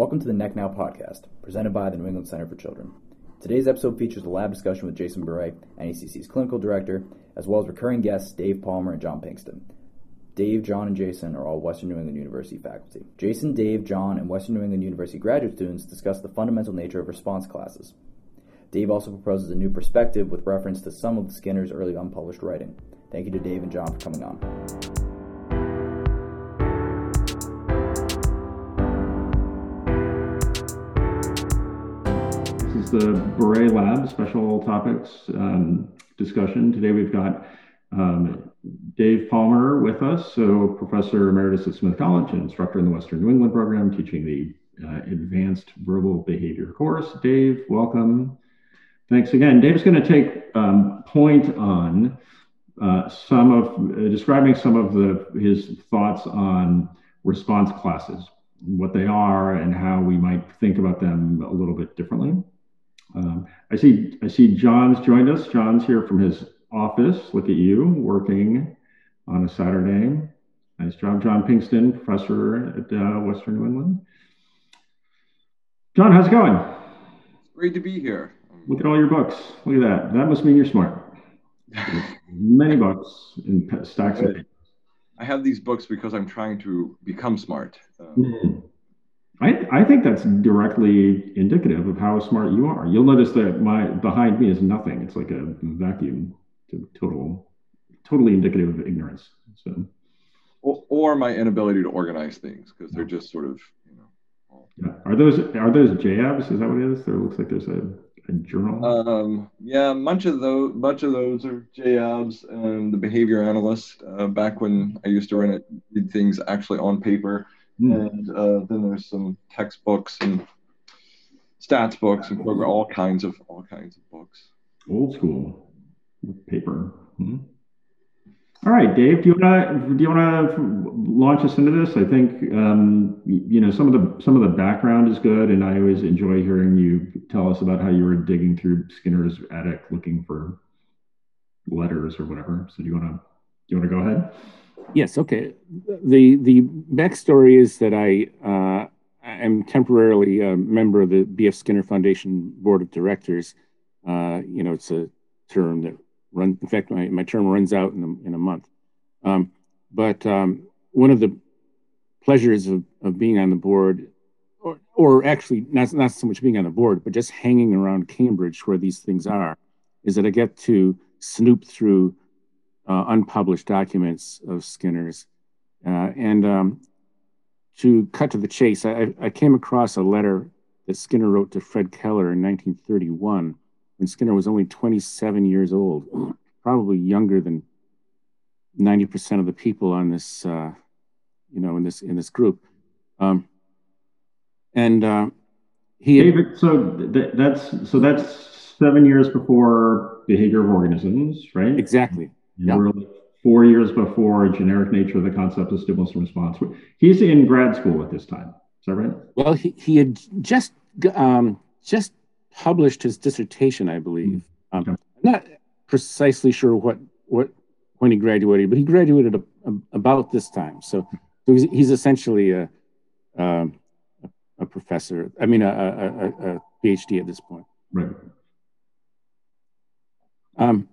Welcome to the Neck Now podcast, presented by the New England Center for Children. Today's episode features a lab discussion with Jason Beret, NECC's clinical director, as well as recurring guests Dave Palmer and John Pinkston. Dave, John, and Jason are all Western New England University faculty. Jason, Dave, John, and Western New England University graduate students discuss the fundamental nature of response classes. Dave also proposes a new perspective with reference to some of Skinner's early unpublished writing. Thank you to Dave and John for coming on. The Beret Lab Special Topics discussion. Today we've got Dave Palmer with us, so Professor Emeritus at Smith College and instructor in the Western New England program, teaching the Advanced Verbal Behavior course. Dave, welcome. Thanks again. Dave's going to take point on some of, describing some of his thoughts on response classes, what they are and how we might think about them a little bit differently. I see John's joined us. John's here from his office. Look at you, working on a Saturday. Nice job, John Pinkston, professor at Western New England. John, how's it going? It's great to be here. Look at all your books. Look at that. That must mean you're smart. Many books in stacks of papers. I have these books because I'm trying to become smart. I think that's directly indicative of how smart you are. You'll notice that behind me is nothing. It's like a vacuum, totally indicative of ignorance. So, or my inability to organize things because they're just sort of, Yeah. Are those JABS? Is that what it is? There looks like there's a journal. Yeah, much of those are JABS and the behavior analyst. Back when I used to read things actually on paper. And then there's some textbooks and stats books and all kinds of books. Old school paper. All right, Dave, do you want to launch us into this? I think some of the background is good, and I always enjoy hearing you tell us about how you were digging through Skinner's attic looking for letters or whatever. So do you want to go ahead? Yes. Okay. The backstory is that I am temporarily a member of the B.F. Skinner Foundation Board of Directors. It's a term that runs. In fact, my term runs out in a month. But one of the pleasures of being on the board, or actually not so much being on the board, but just hanging around Cambridge where these things are, is that I get to snoop through unpublished documents of Skinner's. And to cut to the chase, I came across a letter that Skinner wrote to Fred Keller in 1931 when Skinner was only 27 years old, probably younger than 90% of the people on this, in this group. That's 7 years before Behavior of Organisms, right? Exactly. Yeah. We're 4 years before generic nature of the concept of stimulus and response. He's in grad school at this time. Is that right? Well, he had just published his dissertation, I believe. Okay. I'm not precisely sure when he graduated, but he graduated about this time. So he's essentially a professor. I mean, a PhD at this point. Right.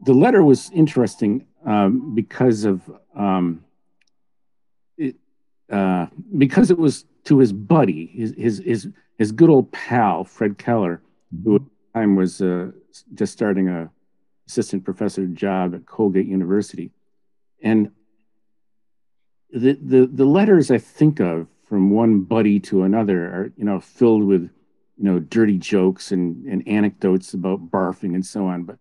The letter was interesting because it was to his buddy, his good old pal Fred Keller, who at the time was just starting an assistant professor job at Colgate University, and the letters I think of from one buddy to another are filled with dirty jokes and anecdotes about barfing and so on, But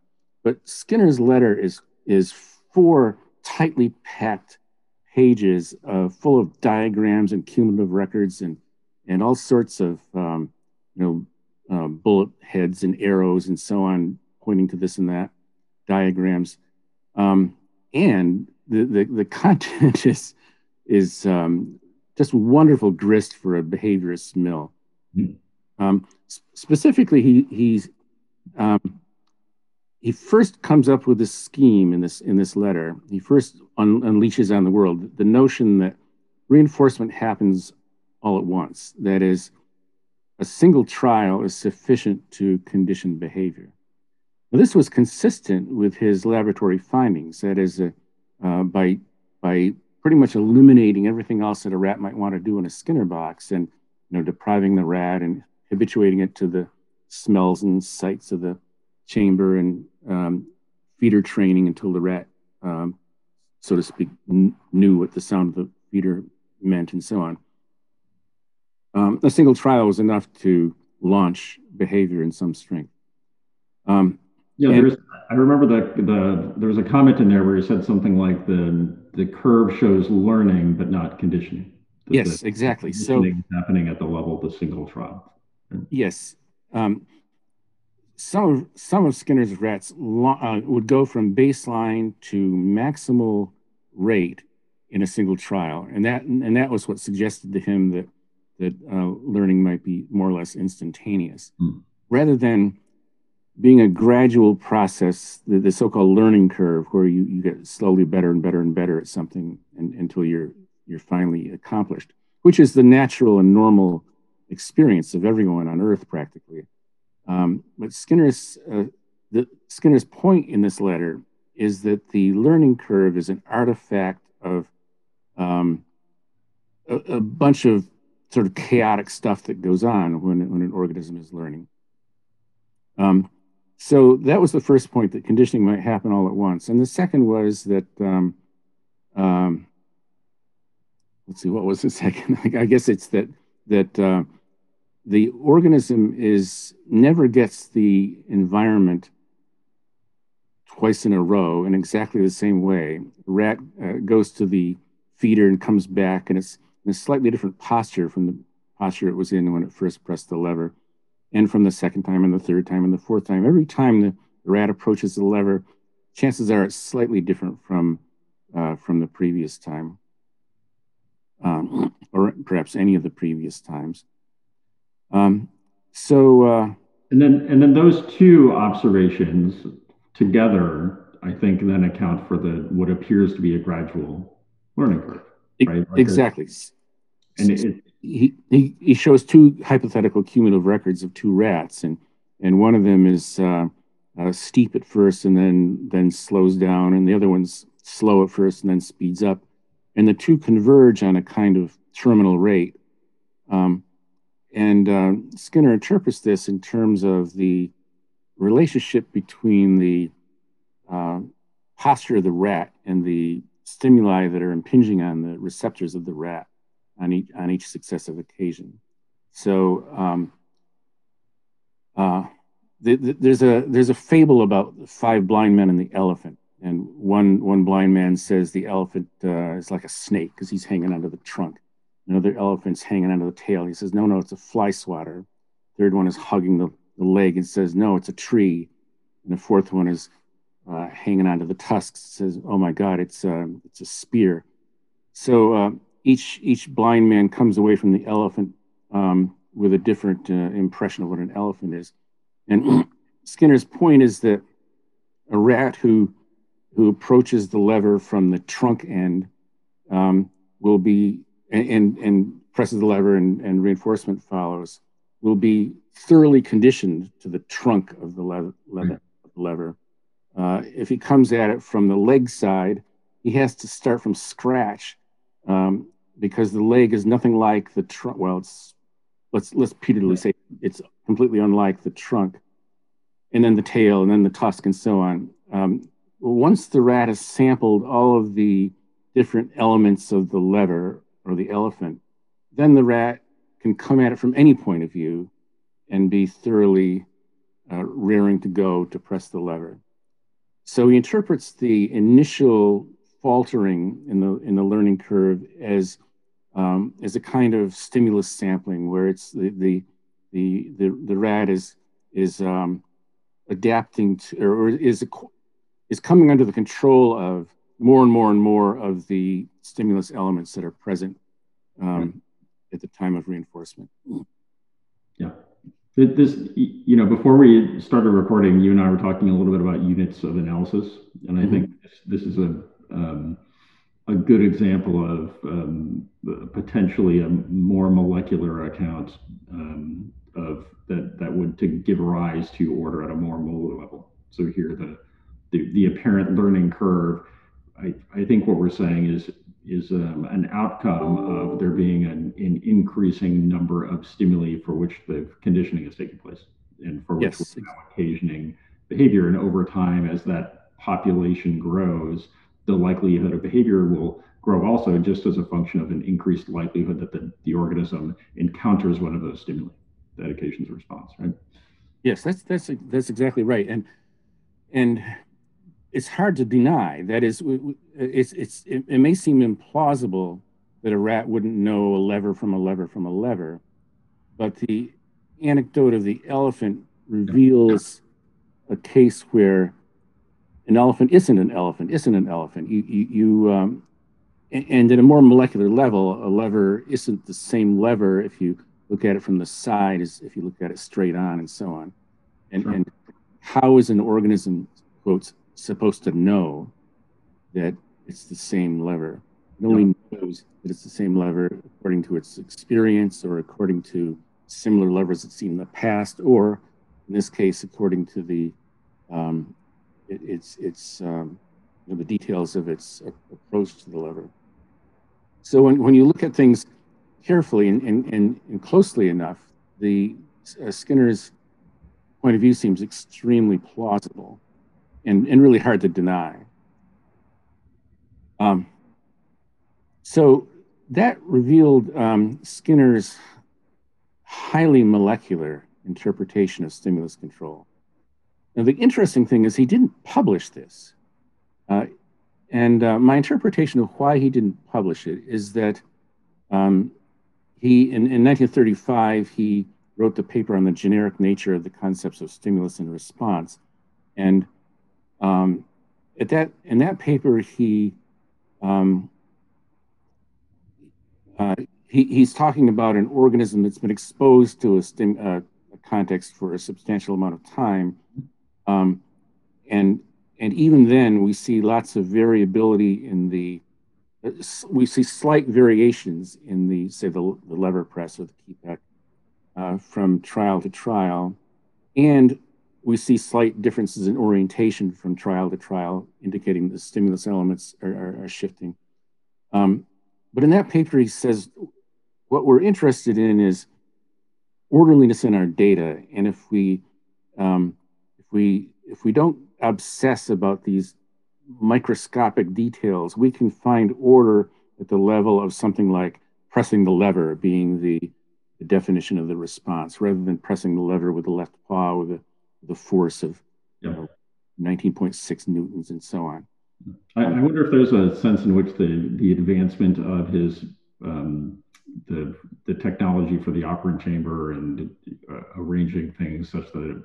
Skinner's letter is four tightly packed pages full of diagrams and cumulative records and all sorts of bullet heads and arrows and so on pointing to this and that diagrams, and the content is just wonderful grist for a behaviorist's mill. Specifically, he first comes up with this scheme in this letter. He first unleashes on the world the notion that reinforcement happens all at once. That is, a single trial is sufficient to condition behavior. Now, this was consistent with his laboratory findings. That is, by pretty much eliminating everything else that a rat might want to do in a Skinner box, and depriving the rat and habituating it to the smells and sights of the chamber and feeder training until the rat, so to speak, knew what the sound of the feeder meant, and so on. A single trial was enough to launch behavior in some strength. Yeah, I remember that there was a comment in there where he said something like the curve shows learning but not conditioning. Yes, exactly. Conditioning so happening at the level of the single trial. Yes. Some of Skinner's rats would go from baseline to maximal rate in a single trial, and that was what suggested to him that learning might be more or less instantaneous, rather than being a gradual process, the so-called learning curve, where you get slowly better and better and better at something until you're finally accomplished, which is the natural and normal experience of everyone on Earth practically. But Skinner's point in this letter is that the learning curve is an artifact of a bunch of sort of chaotic stuff that goes on when an organism is learning. So that was the first point, that conditioning might happen all at once. And the second was that, let's see, what was the second? I guess it's that the organism never gets the environment twice in a row in exactly the same way. The rat goes to the feeder and comes back, and it's in a slightly different posture from the posture it was in when it first pressed the lever, and from the second time and the third time and the fourth time. Every time the rat approaches the lever, chances are it's slightly different from the previous time, or perhaps any of the previous times. And then those two observations together, I think, then account for what appears to be a gradual learning curve, right? Like exactly. And he shows two hypothetical cumulative records of two rats, and one of them is steep at first and then slows down, and the other one's slow at first and then speeds up, and the two converge on a kind of terminal rate. Skinner interprets this in terms of the relationship between the posture of the rat and the stimuli that are impinging on the receptors of the rat on each successive occasion. So there's a fable about five blind men and the elephant, and one blind man says the elephant is like a snake because he's hanging onto the trunk. Another elephant's hanging onto the tail. He says, no, it's a fly swatter. Third one is hugging the leg and says, no, it's a tree. And the fourth one is hanging onto the tusks, says, oh my God, it's a spear. So each blind man comes away from the elephant with a different impression of what an elephant is. And Skinner's point is that a rat who approaches the lever from the trunk end will be, and presses the lever and reinforcement follows, will be thoroughly conditioned to the trunk of the lever. If he comes at it from the leg side, he has to start from scratch because the leg is nothing like the trunk. Well, let's putatively say it's completely unlike the trunk, and then the tail, and then the tusk, and so on. Once the rat has sampled all of the different elements of the lever or the elephant, then the rat can come at it from any point of view and be thoroughly rearing to go to press the lever. So he interprets the initial faltering in the learning curve as a kind of stimulus sampling, where it's the rat is adapting to, or is coming under the control of more and more and more of the stimulus elements that are present at the time of reinforcement. Yeah. This, before we started recording, you and I were talking a little bit about units of analysis. And I think this is a good example of potentially a more molecular account of that would to give rise to order at a more molar level. So here the apparent learning curve, I think what we're saying is an outcome of there being an increasing number of stimuli for which the conditioning is taking place and for which we're now occasioning behavior. And over time, as that population grows, the likelihood of behavior will grow also just as a function of an increased likelihood that the organism encounters one of those stimuli that occasions a response, right? Yes, that's exactly right. And it's hard to deny. That is, it may seem implausible that a rat wouldn't know a lever from a lever from a lever, but the anecdote of the elephant reveals a case where an elephant isn't an elephant, isn't an elephant. And at a more molecular level, a lever isn't the same lever if you look at it from the side as if you look at it straight on and so on. And how is an organism, quotes, supposed to know that it's the same lever? It only knows that it's the same lever according to its experience or according to similar levers it's seen in the past, or in this case, according to the, the details of its approach to the lever. So when you look at things carefully and closely enough, the Skinner's point of view seems extremely plausible and really hard to deny. So that revealed Skinner's highly molecular interpretation of stimulus control. Now, the interesting thing is he didn't publish this. My interpretation of why he didn't publish it is that in 1935, he wrote the paper on the generic nature of the concepts of stimulus and response. And in that paper, he's talking about an organism that's been exposed to a context for a substantial amount of time, and even then we see lots of variability in the we see slight variations in the say the lever press or the keypack from trial to trial, and we see slight differences in orientation from trial to trial, indicating the stimulus elements are shifting. But in that paper, he says, what we're interested in is orderliness in our data. And if we don't obsess about these microscopic details, we can find order at the level of something like pressing the lever being the definition of the response, rather than pressing the lever with the left paw with the force of 19.6 newtons and so on. I wonder if there's a sense in which the advancement of his the technology for the operant chamber and arranging things such that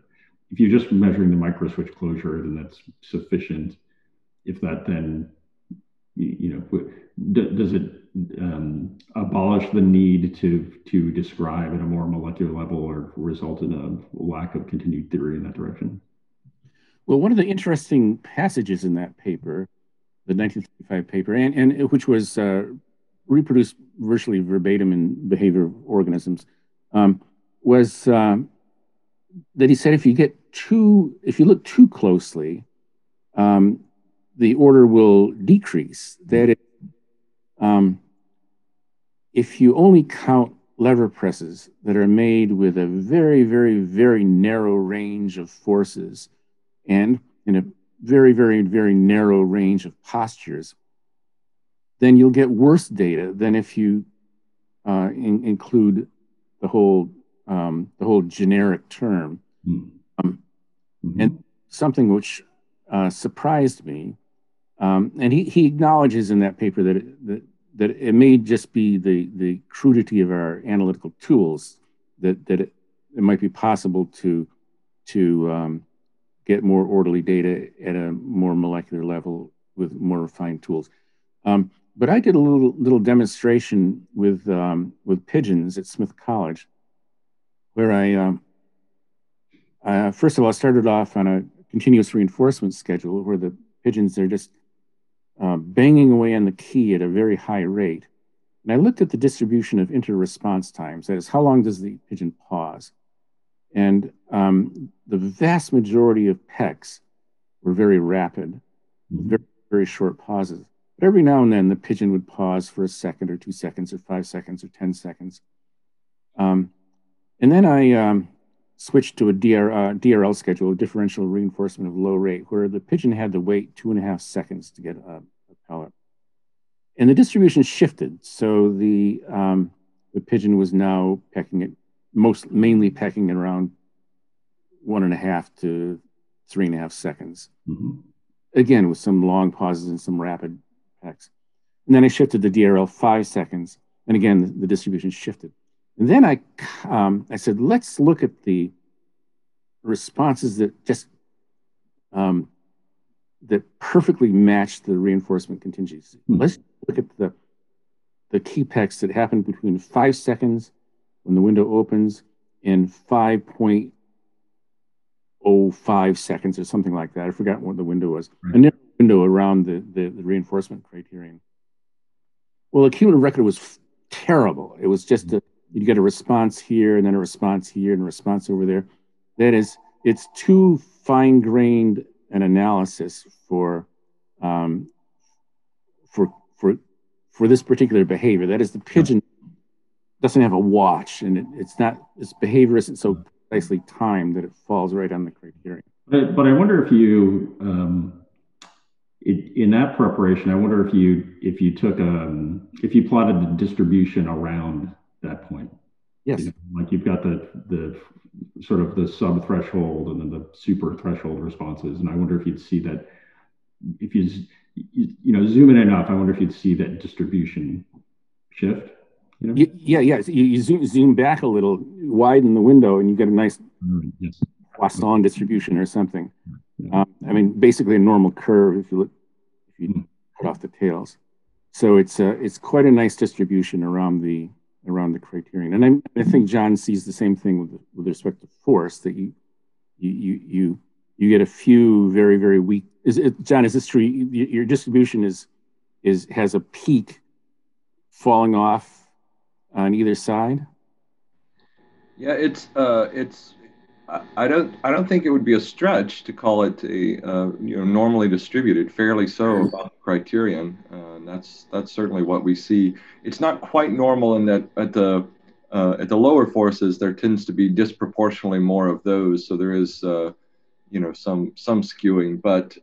if you're just measuring the microswitch closure, then that's sufficient. If that then, does it abolish the need to describe at a more molecular level or result in a lack of continued theory in that direction? Well, one of the interesting passages in that paper, the 1935 paper, and which was reproduced virtually verbatim in Behavior of Organisms, was that he said if you look too closely, the order will decrease. That is, if you only count lever presses that are made with a very, very, very narrow range of forces and in a very, very, very narrow range of postures, then you'll get worse data than if you include the whole generic term. And something which surprised me, and he acknowledges in that paper that it may just be the crudity of our analytical tools that it might be possible to get more orderly data at a more molecular level with more refined tools. But I did a little demonstration with pigeons at Smith College, where I first of all started off on a continuous reinforcement schedule where the pigeons are just banging away on the key at a very high rate. And I looked at the distribution of inter-response times, that is, how long does the pigeon pause? And the vast majority of pecks were very rapid, very, very short pauses. But every now and then, the pigeon would pause for a second or 2 seconds or 5 seconds or 10 seconds. And then I switched to a DRL schedule, differential reinforcement of low rate, where the pigeon had to wait 2.5 seconds to get a pellet. And the distribution shifted. So the pigeon was now pecking at mainly pecking at around 1.5 to 3.5 seconds. Mm-hmm. Again, with some long pauses and some rapid pecks. And then I shifted the DRL 5 seconds. And again, the distribution shifted. And then I said, let's look at the responses that just that perfectly match the reinforcement contingency. Mm-hmm. Let's look at the key pecks that happen between 5 seconds when the window opens and 5.05 seconds or something like that. I forgot what the window was. Right. A narrow window around the reinforcement criterion. Well, the cumulative record was terrible. It was just you'd get a response here and then a response here and a response over there. That is, it's too fine-grained an analysis for this particular behavior. That is, the pigeon doesn't have a watch, and its behavior isn't so precisely timed that it falls right on the criterion. But I wonder if you, in that preparation, I wonder if you took if you plotted the distribution around that point. Yes. You know, like you've got the sort of the sub threshold and then the super threshold responses, and I wonder if you'd see that if you zoom in enough. I wonder if you'd see that distribution shift. You know? Yeah. So you zoom back a little, widen the window, and you get a nice Poisson distribution or something. Yeah. I mean, basically a normal curve if you cut off the tails. So it's quite a nice distribution around the criterion, and I think John sees the same thing with respect to force, that you get a few very, very weak. John, is this true? Your distribution has a peak falling off on either side? Yeah, it's. I don't think it would be a stretch to call it a normally distributed, fairly so about the criterion. That's certainly what we see. It's not quite normal in that at the lower forces there tends to be disproportionately more of those. So there is some skewing, but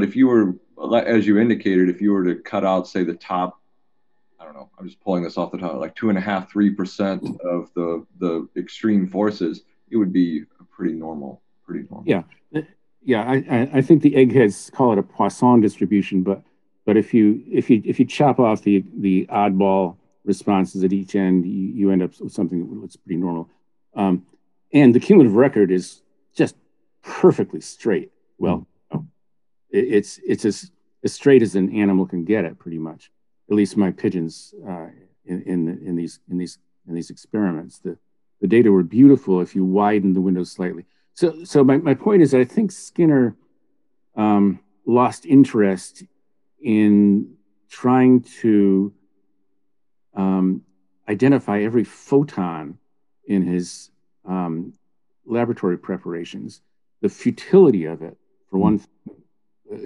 if you were, as you indicated, if you were to cut out, say, the top, I don't know, I'm just pulling this off the top, like 3% of the extreme forces, it would be pretty normal. Yeah. I think the eggheads call it a Poisson distribution, but if you chop off the oddball responses at each end, you end up with something that looks pretty normal. And the cumulative record is just perfectly straight. Well, it's as straight as an animal can get it, pretty much. At least my pigeons in these experiments. The data were beautiful if you widen the window slightly. So my point is, I think Skinner lost interest in trying to identify every photon in his laboratory preparations. The futility of it, for one thing,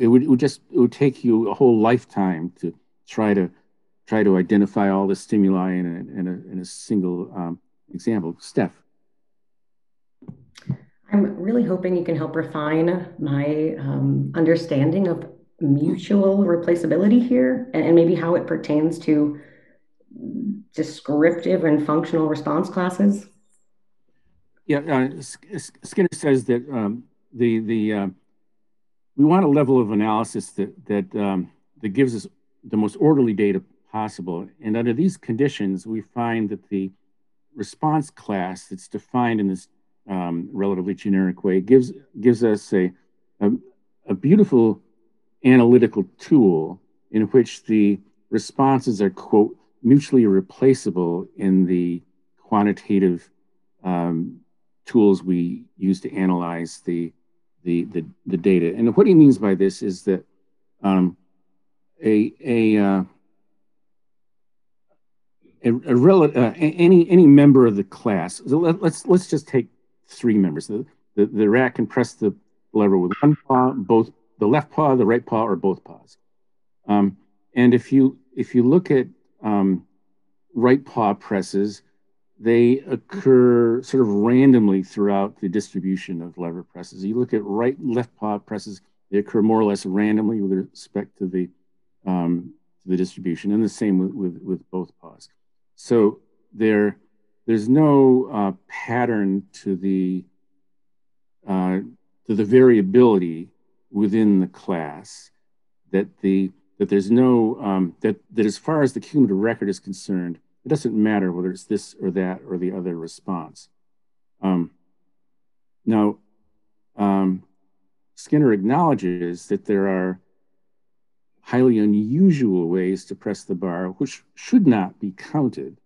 it would take you a whole lifetime to try to identify all the stimuli in a single example. Steph. I'm really hoping you can help refine my understanding of mutual replaceability here, and maybe how it pertains to descriptive and functional response classes. Yeah, Skinner says that we want a level of analysis that gives us the most orderly data possible. And under these conditions, we find that the response class that's defined in this relatively generic way gives us a beautiful analytical tool in which the responses are, quote, mutually replaceable in the quantitative tools we use to analyze the data. And what he means by this is that any member of the class. So let's just take three members. The rat can press the lever with one paw, both the left paw, the right paw, or both paws. And if you look at right paw presses, they occur sort of randomly throughout the distribution of lever presses. You look at right and left paw presses; they occur more or less randomly with respect to the distribution, and the same with both paws. So there's no pattern to the variability within the class, that there's no that as far as the cumulative record is concerned, it doesn't matter whether it's this or that or the other response. Skinner acknowledges that there are highly unusual ways to press the bar, which should not be counted.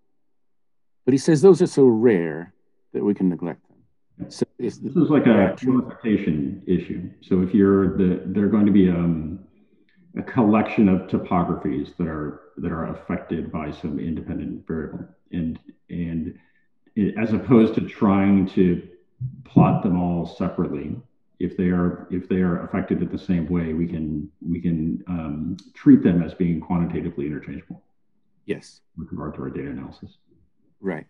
But he says those are so rare that we can neglect them. Yeah. So if this is like a quantification issue. So if there are going to be a collection of topographies that are affected by some independent variable, and as opposed to trying to plot them all separately, if they are affected in the same way, we can treat them as being quantitatively interchangeable. Yes, with regard to our data analysis. Right.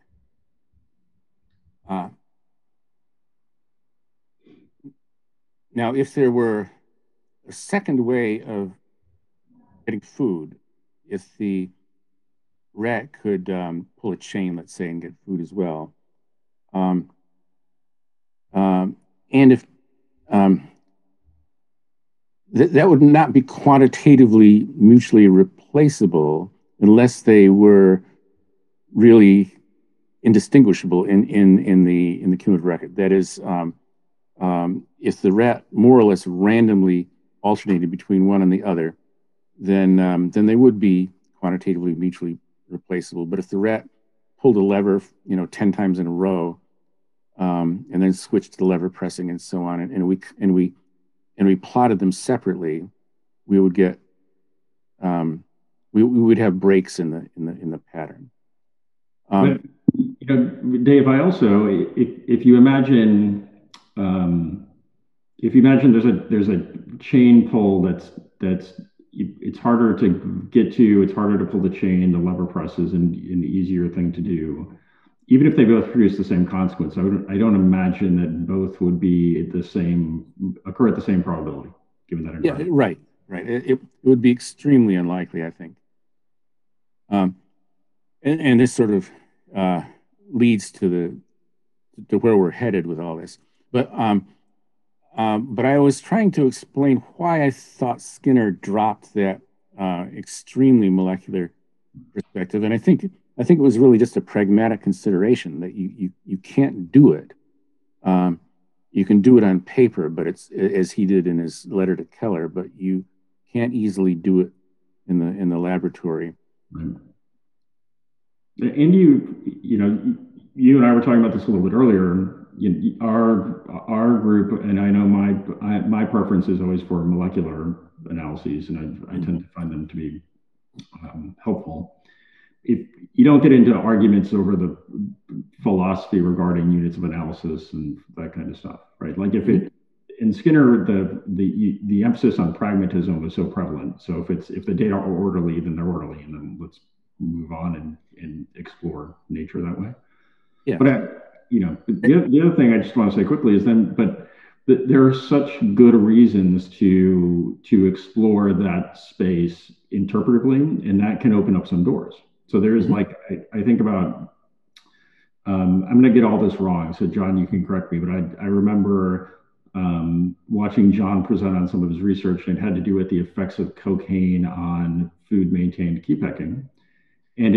Now, if there were a second way of getting food, if the rat could pull a chain, let's say, and get food as well, and if that would not be quantitatively mutually replaceable unless they were really indistinguishable in the cumulative record. That is, if the rat more or less randomly alternated between one and the other, then they would be quantitatively mutually replaceable. But if the rat pulled a lever, 10 times in a row, and then switched to lever pressing and so on, and we plotted them separately, we would get we would have breaks in the pattern. Dave, I also, if you imagine. If you imagine there's a chain pull that's it's harder to get to, it's harder to pull the chain, the lever press is an easier thing to do. Even if they both produce the same consequence, I don't imagine that both would be occur at the same probability, given that. Yeah, right. It would be extremely unlikely, I think. And this sort of leads to where we're headed with all this. But I was trying to explain why I thought Skinner dropped that extremely molecular perspective, and I think it was really just a pragmatic consideration that you can't do it. You can do it on paper, but it's, as he did in his letter to Keller, but you can't easily do it in the laboratory. Right. And you and I were talking about this a little bit earlier. Our group, and I know my preference is always for molecular analyses, and I tend to find them to be helpful. If you don't get into arguments over the philosophy regarding units of analysis and that kind of stuff, right? Like in Skinner, the emphasis on pragmatism was so prevalent. So if the data are orderly, then they're orderly, and then let's move on and explore nature that way. Yeah. But the other thing I just want to say quickly is but there are such good reasons to explore that space interpretively, and that can open up some doors. So there is I think about, I'm going to get all this wrong, so John, you can correct me, but I remember watching John present on some of his research, and it had to do with the effects of cocaine on food maintained key pecking. And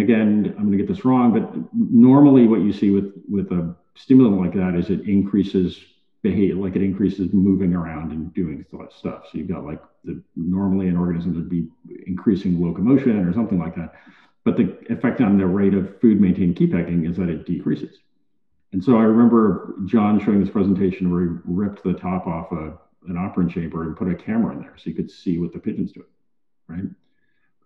again, I'm going to get this wrong, but normally what you see with a stimulant like that is it increases behavior, like it increases moving around and doing stuff. So you've got like normally an organism would be increasing locomotion or something like that. But the effect on the rate of food maintained key pecking is that it decreases. And so I remember John showing this presentation where he ripped the top off an operant chamber and put a camera in there so you could see what the pigeons do. right?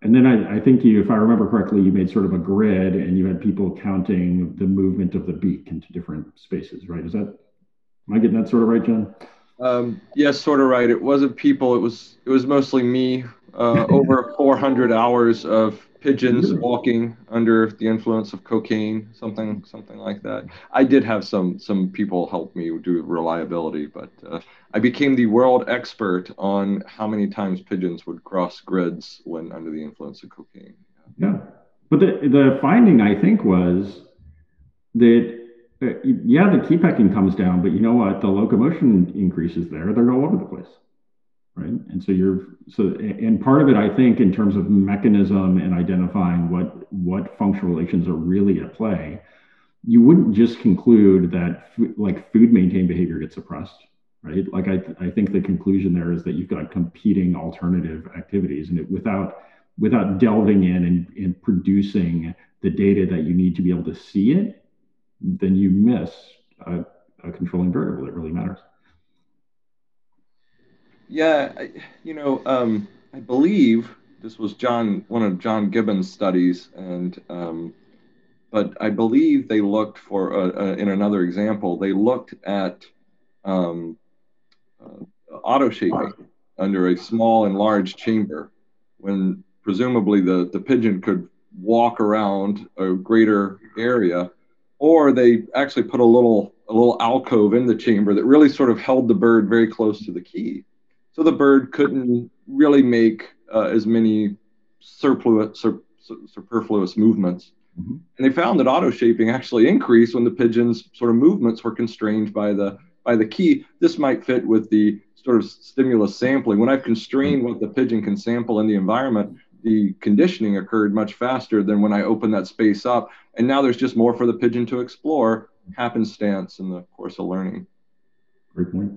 And then I think you, if I remember correctly, you made sort of a grid and you had people counting the movement of the beak into different spaces, right? Is that, am I getting that sort of right, John? Yes, sort of right. It wasn't people, it was mostly me, over 400 hours of pigeons walking under the influence of cocaine, something like that. I did have some people help me do reliability, but I became the world expert on how many times pigeons would cross grids when under the influence of cocaine. Yeah, but the finding, I think, was that, yeah, the keypecking comes down, but you know what? The locomotion increases there. They're all over the place. Right. And so and part of it, I think, in terms of mechanism and identifying what functional relations are really at play, you wouldn't just conclude that food maintained behavior gets suppressed, right? Like I think the conclusion there is that you've got competing alternative activities, and without delving in and producing the data that you need to be able to see it, then you miss a controlling variable that really matters. Yeah, I believe this was one of John Gibbons' studies, and but I believe they looked for in another example they looked at auto shaping under a small and large chamber, when presumably the pigeon could walk around a greater area, or they actually put a little alcove in the chamber that really sort of held the bird very close to the key. So the bird couldn't really make as many superfluous movements. Mm-hmm. And they found that auto shaping actually increased when the pigeon's sort of movements were constrained by the key. This might fit with the sort of stimulus sampling. When I've constrained what the pigeon can sample in the environment, the conditioning occurred much faster than when I opened that space up. And now there's just more for the pigeon to explore, happenstance in the course of learning. Great point.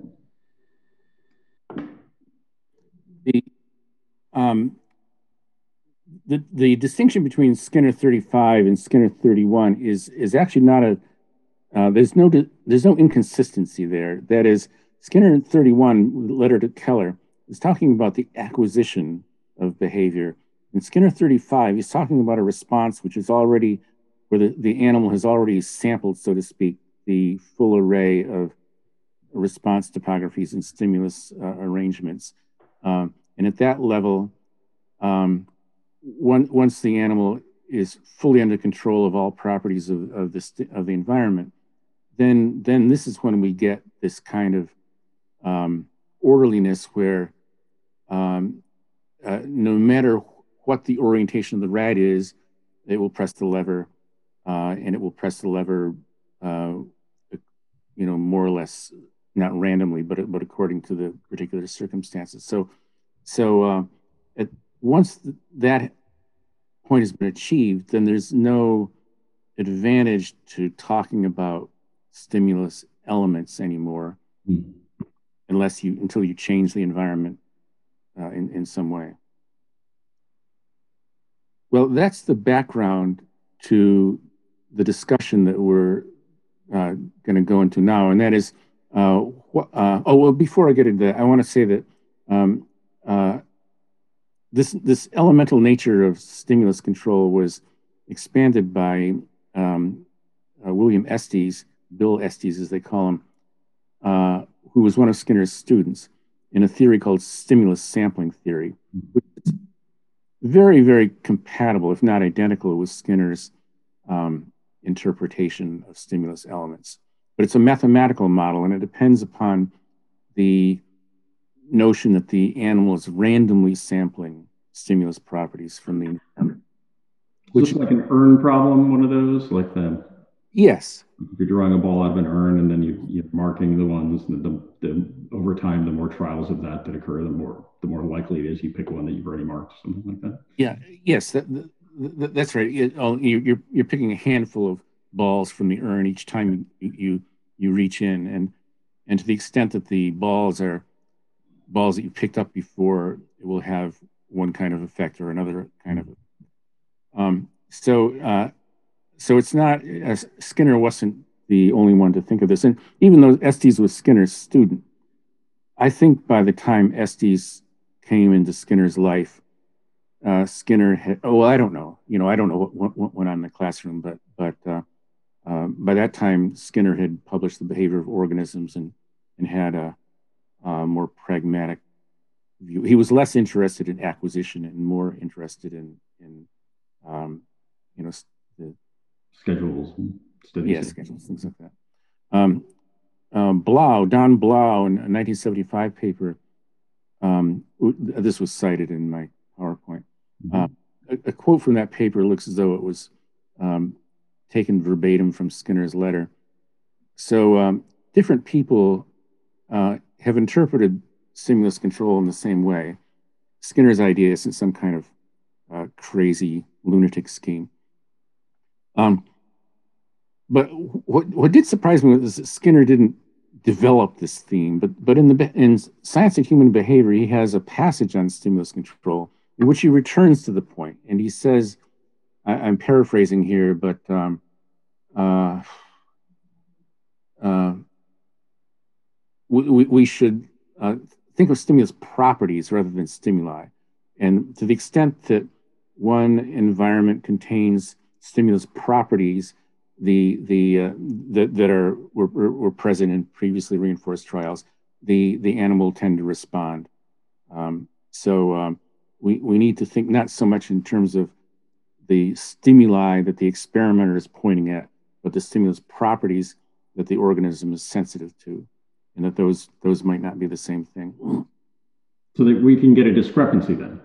The distinction between Skinner 35 and Skinner 31 is actually not a there's no inconsistency there. That is, Skinner 31, letter to Keller, is talking about the acquisition of behavior, and Skinner 35 is talking about a response which is already where the animal has already sampled, so to speak, the full array of response topographies and stimulus arrangements. And at that level, once the animal is fully under control of all properties of the environment, then this is when we get this kind of orderliness where no matter what the orientation of the rat is, it will press the lever, and it will press the lever, more or less, not randomly, but according to the particular circumstances. So once that point has been achieved, then there's no advantage to talking about stimulus elements anymore, mm-hmm. until you change the environment in some way. Well, that's the background to the discussion that we're going to go into now, and that is. Before I get into that, I want to say that this elemental nature of stimulus control was expanded by William Estes, Bill Estes as they call him, who was one of Skinner's students, in a theory called stimulus sampling theory, which is very, very compatible, if not identical, with Skinner's interpretation of stimulus elements. But it's a mathematical model, and it depends upon the notion that the animal is randomly sampling stimulus properties from the environment. Which is like an urn problem, one of those, like the... Yes. If you're drawing a ball out of an urn, and then you're marking the ones, the over time, the more trials of that occur, the more likely it is you pick one that you've already marked, something like that. Yeah, yes, that's right. You're picking a handful of balls from the urn each time you reach in, and to the extent that the balls are balls that you picked up before, it will have one kind of effect or another kind of. So it's not Skinner wasn't the only one to think of this, and even though Estes was Skinner's student, I think by the time Estes came into Skinner's life, Skinner had, oh, I don't know. You know, I don't know what went on in the classroom, but by that time, Skinner had published The Behavior of Organisms and had a more pragmatic view. He was less interested in acquisition and more interested in the schedules, schedules, things like that. Don Blau, in a 1975 paper, this was cited in my PowerPoint. A quote from that paper looks as though it was taken verbatim from Skinner's letter. So different people have interpreted stimulus control in the same way. Skinner's idea isn't some kind of crazy lunatic scheme. But what did surprise me was that Skinner didn't develop this theme, but in Science and Human Behavior, he has a passage on stimulus control in which he returns to the point, and he says, I'm paraphrasing here, but we should think of stimulus properties rather than stimuli. And to the extent that one environment contains stimulus properties that were present in previously reinforced trials, the animal tend to respond. So we need to think not so much in terms of the stimuli that the experimenter is pointing at, but the stimulus properties that the organism is sensitive to, and that those might not be the same thing. So that we can get a discrepancy then,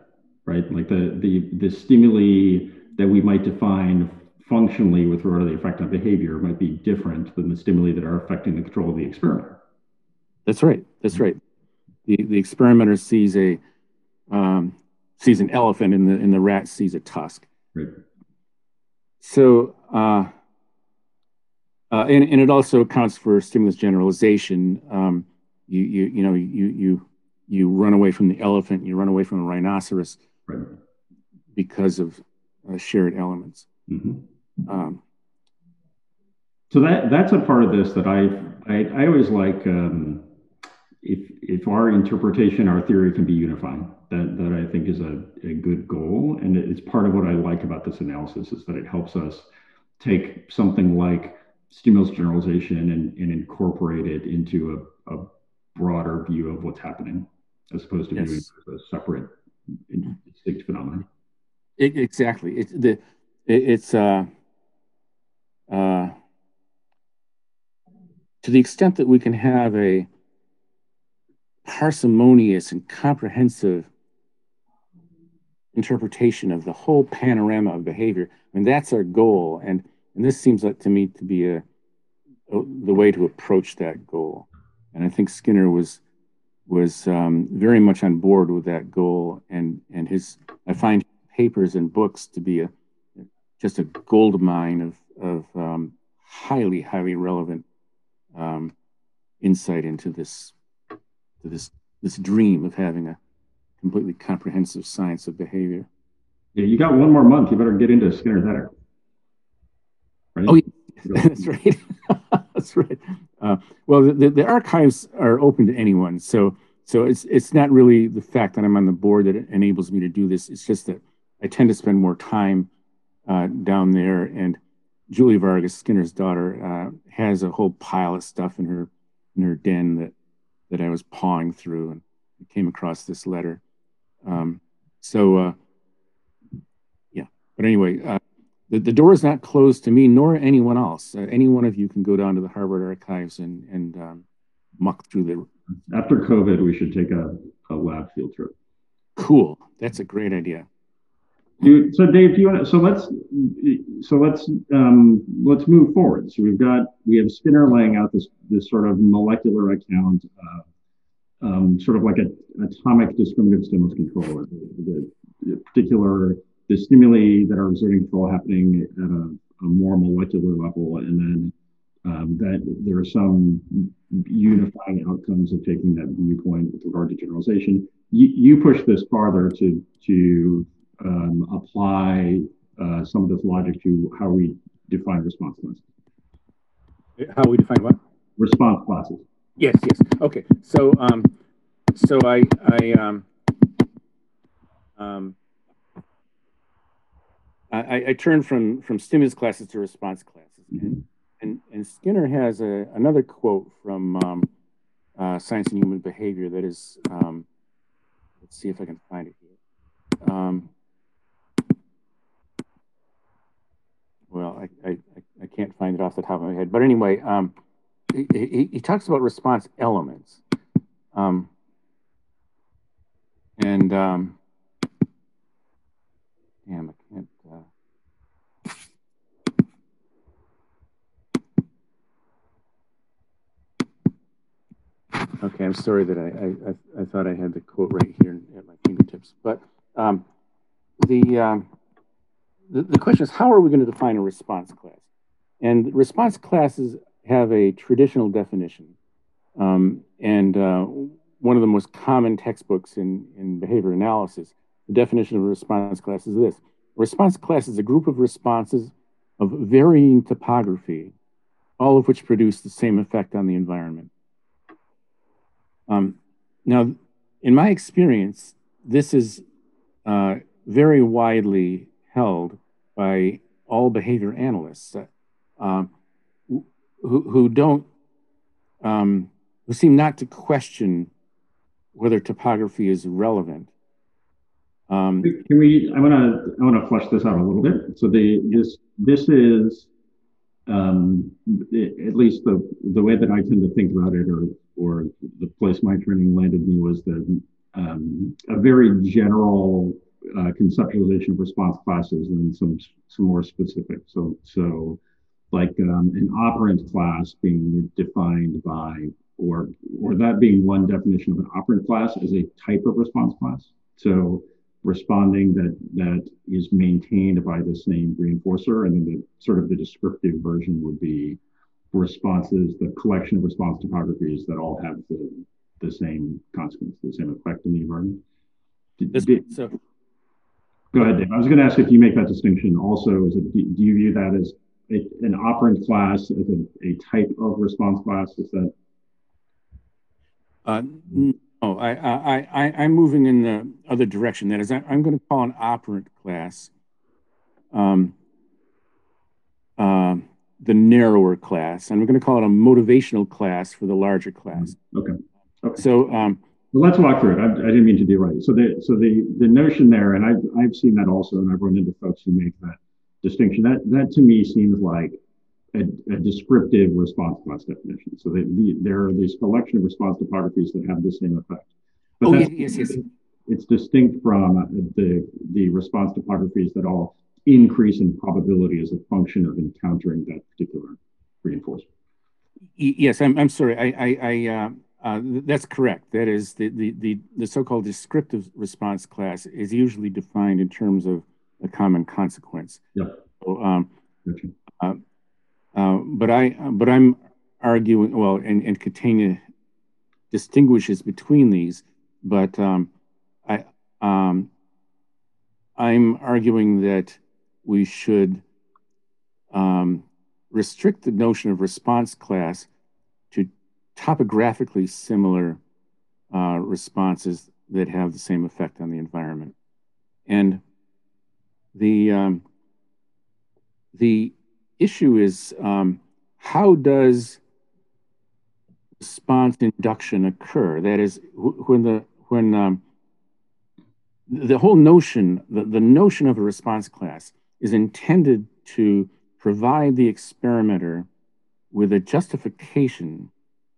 right? Like the stimuli that we might define functionally with regard to the effect on behavior might be different than the stimuli that are affecting the control of the experimenter. That's right. That's right. The experimenter sees an elephant, and the rat sees a tusk. Right. So, and it also accounts for stimulus generalization. You run away from the elephant, and you run away from the rhinoceros, right, because of shared elements. Mm-hmm. So that's a part of this that I always like. If our interpretation, our theory can be unifying, that I think is a good goal. And it's part of what I like about this analysis is that it helps us take something like stimulus generalization and incorporate it into a broader view of what's happening, as opposed to viewing as a separate, distinct phenomenon. Exactly. It's to the extent that we can have a parsimonious and comprehensive interpretation of the whole panorama of behavior. I mean, that's our goal, and this seems like to me to be the way to approach that goal. And I think Skinner was very much on board with that goal, and his, I find papers and books to be just a gold mine of highly relevant insight into this dream of having a completely comprehensive science of behavior. Yeah, you got one more month. You better get into Skinner's Attic. Right? Oh, yeah. That's right. That's right. Well, the archives are open to anyone, so it's not really the fact that I'm on the board that enables me to do this. It's just that I tend to spend more time down there, and Julie Vargas, Skinner's daughter, has a whole pile of stuff in her den that I was pawing through and came across this letter. Yeah, but anyway, the door is not closed to me nor anyone else. Any one of you can go down to the Harvard archives and muck through the... After COVID, we should take a lab field trip. Cool, that's a great idea. Dude, so Dave, do you want to, let's move forward. So we have Skinner laying out this sort of molecular account, sort of like an atomic discriminative stimulus control, the stimuli that are exerting control happening at a more molecular level, and then that there are some unifying outcomes of taking that viewpoint with regard to generalization. You push this farther to apply some of this logic to how we define response classes. How we define what? Response classes. Yes. Okay. So, so I I turned from stimulus classes to response classes. And Skinner has another quote from Science and Human Behavior that is, let's see if I can find it here. Well, I can't find it off the top of my head. But anyway, he talks about response elements. Damn, I can't. Okay, I'm sorry that I thought I had the quote right here at my fingertips. But the question is, how are we going to define a response class? And response classes have a traditional definition. One of the most common textbooks in behavior analysis, the definition of a response class is this. A response class is a group of responses of varying topography, all of which produce the same effect on the environment. Now, in my experience, this is very widely held by all behavior analysts who seem not to question whether topography is relevant. Can we? I want to flesh this out a little bit. So this is at least the way that I tend to think about it, or the place my training landed me was that a very general conceptualization of response classes and some more specific. So like an operant class being defined by or that being one definition of an operant class as a type of response class. So responding that is maintained by the same reinforcer, and then the descriptive version would be responses, the collection of response topographies that all have the same consequence, the same effect in the environment. Go ahead, Dave. I was going to ask if you make that distinction also. Do you view that as an operant class, as a type of response class? Is that? No, I'm moving in the other direction. That is, I'm going to call an operant class the narrower class, and I'm going to call it a motivational class for the larger class. Okay. So, well, let's walk through it. I didn't mean to deride. So the notion there, and I've seen that also, and I've run into folks who make that distinction. That to me seems like a descriptive response class definition. So there are these collection of response topographies that have the same effect. But yes. It's distinct from the response topographies that all increase in probability as a function of encountering that particular reinforcement. Yes, I'm sorry. That's correct. That is, the so-called descriptive response class is usually defined in terms of a common consequence. Yeah. So, gotcha. But I'm arguing, well, and Catania distinguishes between these, but I'm arguing that we should restrict the notion of response class to topographically similar responses that have the same effect on the environment. And the issue is how does response induction occur? That is, when the whole notion, the notion of a response class is intended to provide the experimenter with a justification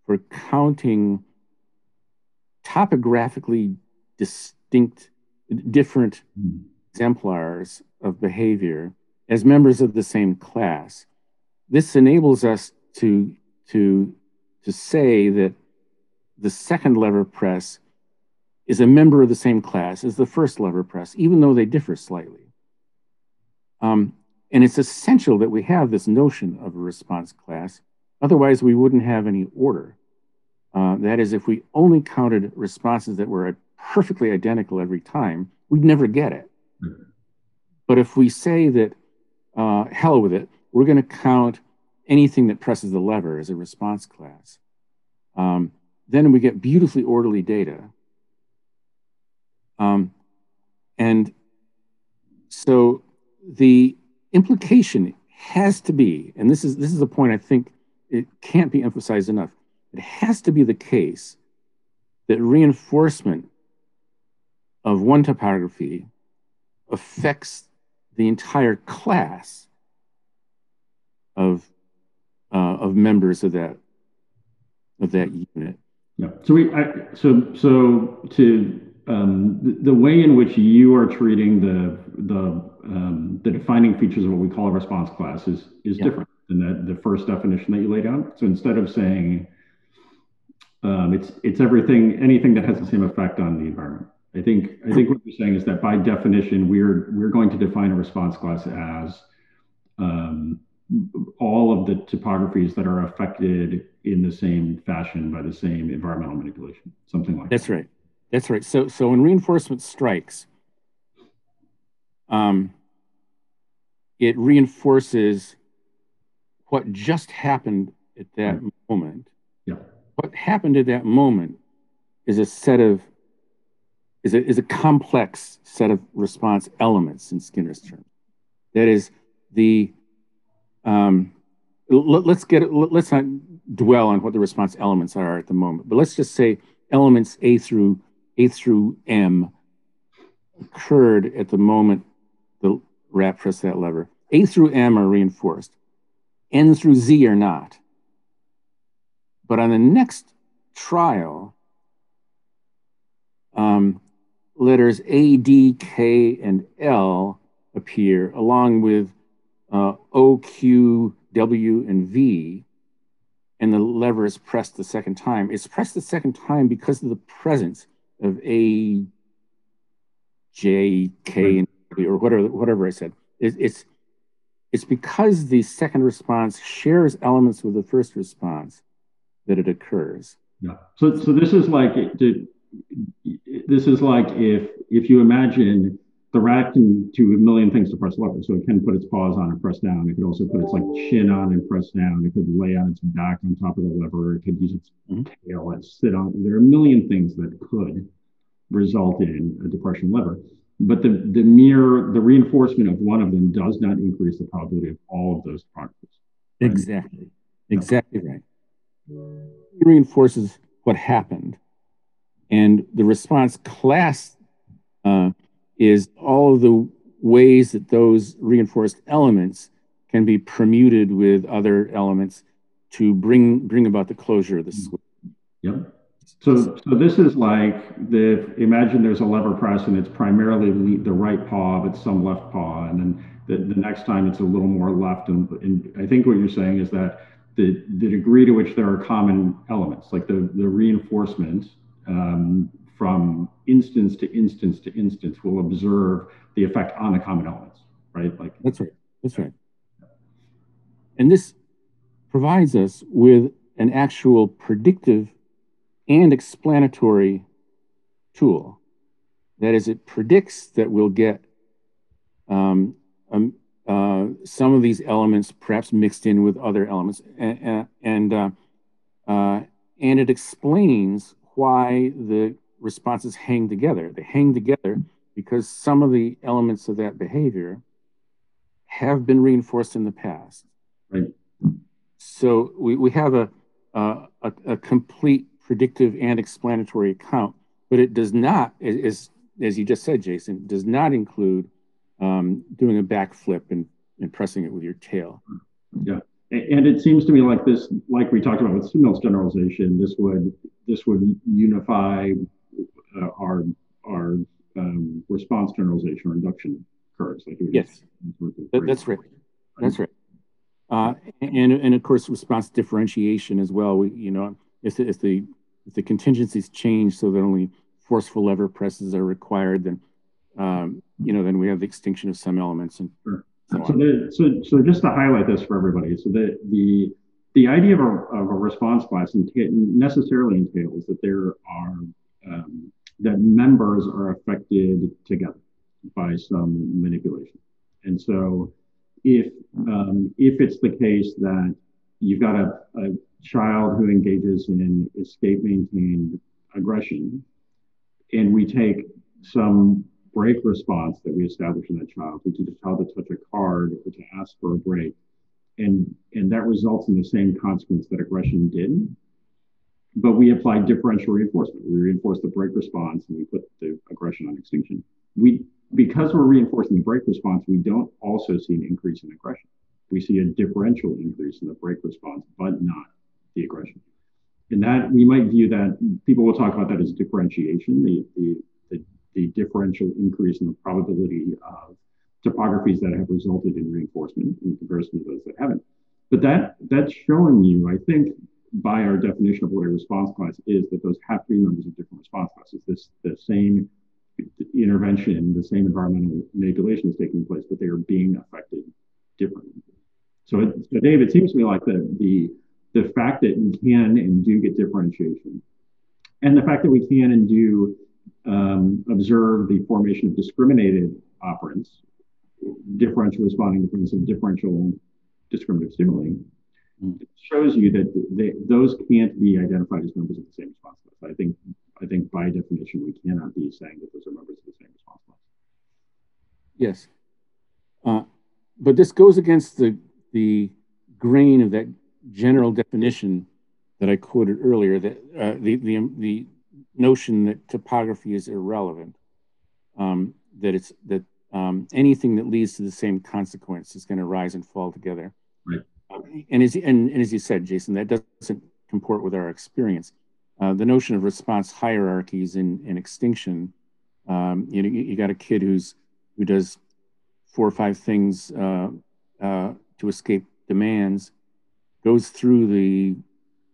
for counting topographically different exemplars of behavior as members of the same class. This enables us to say that the second lever press is a member of the same class as the first lever press, even though they differ slightly. And it's essential that we have this notion of a response class. Otherwise, we wouldn't have any order. That is, if we only counted responses that were perfectly identical every time, we'd never get it. But if we say that, hell with it, we're going to count anything that presses the lever as a response class, then we get beautifully orderly data. And so the implication has to be, and this is a point I think it can't be emphasized enough, it has to be the case that reinforcement of one topography affects the entire class of members of that unit. Yeah. So the way in which you are treating the defining features of what we call a response class is different than the first definition that you laid out. So instead of saying it's anything that has the same effect on the environment, I think what you're saying is that by definition we're going to define a response class as all of the topographies that are affected in the same fashion by the same environmental manipulation, something like that. That's right. That's right. So when reinforcement strikes, it reinforces what just happened at that moment. Yeah. What happened at that moment is a complex set of response elements in Skinner's terms. That is the let's not dwell on what the response elements are at the moment, but let's just say elements A through M occurred at the moment the rat pressed that lever. A through M are reinforced. N through Z are not. But on the next trial, letters A, D, K, and L appear, along with O, Q, W, and V, and the lever is pressed the second time. It's pressed the second time because of the presence of A, J, K, and W, or whatever I said. It's because the second response shares elements with the first response that it occurs. Yeah. So this is like if you imagine the rat can do a million things to press levers. So it can put its paws on and press down. It could also put its chin on and press down. It could lay on its back on top of the lever. It could use its tail and sit on. There are a million things that could result in a depression lever. But the reinforcement of one of them does not increase the probability of all of those properties. Right? Exactly. No. Exactly right. It reinforces what happened. And the response class is all of the ways that those reinforced elements can be permuted with other elements to bring about the closure of the switch. Yep. So this is like imagine there's a lever press and it's primarily the right paw, but some left paw. And then the next time it's a little more left. And I think what you're saying is that the degree to which there are common elements, like the reinforcement from instance to instance to instance, will observe the effect on the common elements, right? That's right. That's right. And this provides us with an actual predictive and explanatory tool. That is, it predicts that we'll get some of these elements perhaps mixed in with other elements, and it explains why the responses hang together. They hang together because some of the elements of that behavior have been reinforced in the past. Right. So we have a complete predictive and explanatory account, but it does not, as you just said, Jason, does not include doing a backflip and pressing it with your tail. Yeah. And it seems to me like this, like we talked about with stimulus generalization, this would unify our response generalization or induction curves. Yes, that's right. That's right. And of course, response differentiation as well. If the contingencies change so that only forceful lever presses are required, then then we have the extinction of some elements and. Sure. So just to highlight this for everybody, so the idea of a response class necessarily entails that there are that members are affected together by some manipulation. And so if it's the case that you've got a child who engages in escape maintained aggression, and we take some break response that we establish in that child. We teach a child to touch a card or to ask for a break. And that results in the same consequence that aggression did. But we apply differential reinforcement. We reinforce the break response and we put the aggression on extinction. Because we're reinforcing the break response, we don't also see an increase in aggression. We see a differential increase in the break response, but not the aggression. And that we might view that, people will talk about that as differentiation, the differential increase in the probability of topographies that have resulted in reinforcement in comparison to those that haven't. But that's showing you, I think, by our definition of what a response class is, that those have to be members of different response classes. The same intervention, the same environmental manipulation is taking place, but they are being affected differently. So Dave, it seems to me like the fact that we can and do get differentiation, and the fact that we can and do observe the formation of discriminated operants, differential responding to things and differential discriminative stimuli, it shows you that those can't be identified as members of the same response class. I think by definition, we cannot be saying that those are members of the same response class. Yes. But this goes against the grain of that general definition that I quoted earlier, that the notion that topography is irrelevant, that anything that leads to the same consequence is going to rise and fall together. Right. And as you said, Jason, that doesn't comport with our experience. The notion of response hierarchies in extinction, you know, you got a kid who does 4 or 5 things to escape demands, goes through the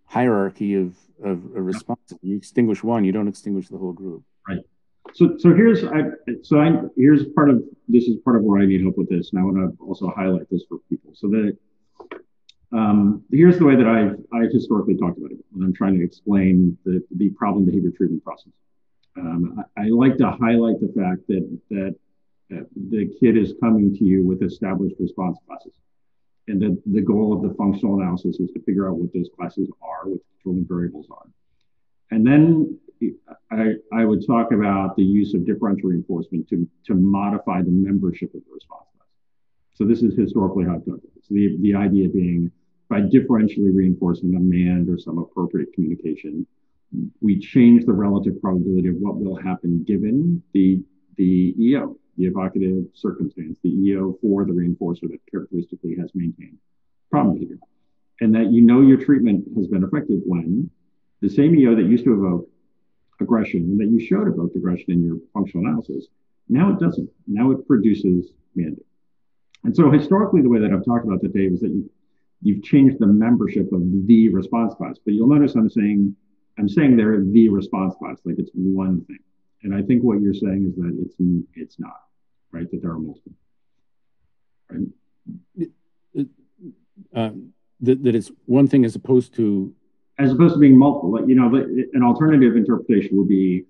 hierarchy of responses. You extinguish one, you don't extinguish the whole group. Right. So here's part of this is part of where I need help with this, and I want to also highlight this for people. So that here's the way that I've historically talked about it when I'm trying to explain the problem behavior treatment process. I like to highlight the fact that the kid is coming to you with established response classes, and that the goal of the functional analysis is to figure out what those classes are, what the controlling variables are. And then I would talk about the use of differential reinforcement to modify the membership of the response class. So this is historically how I've done it. So the idea being, by differentially reinforcing a manned or some appropriate communication, we change the relative probability of what will happen given the EO, the evocative circumstance, the EO for the reinforcer that characteristically has maintained problem behavior. And that you know your treatment has been effective when the same EO that used to evoke aggression, that you showed evoked aggression in your functional analysis, now it doesn't. Now it produces mandate. And so historically, the way that I've talked about that, Dave, is that you've changed the membership of the response class. But you'll notice I'm saying they're the response class, like it's one thing. And I think what you're saying is that it's not, right? That there are multiple, right? That it's one thing as opposed to being multiple. Like, you know, an alternative interpretation would be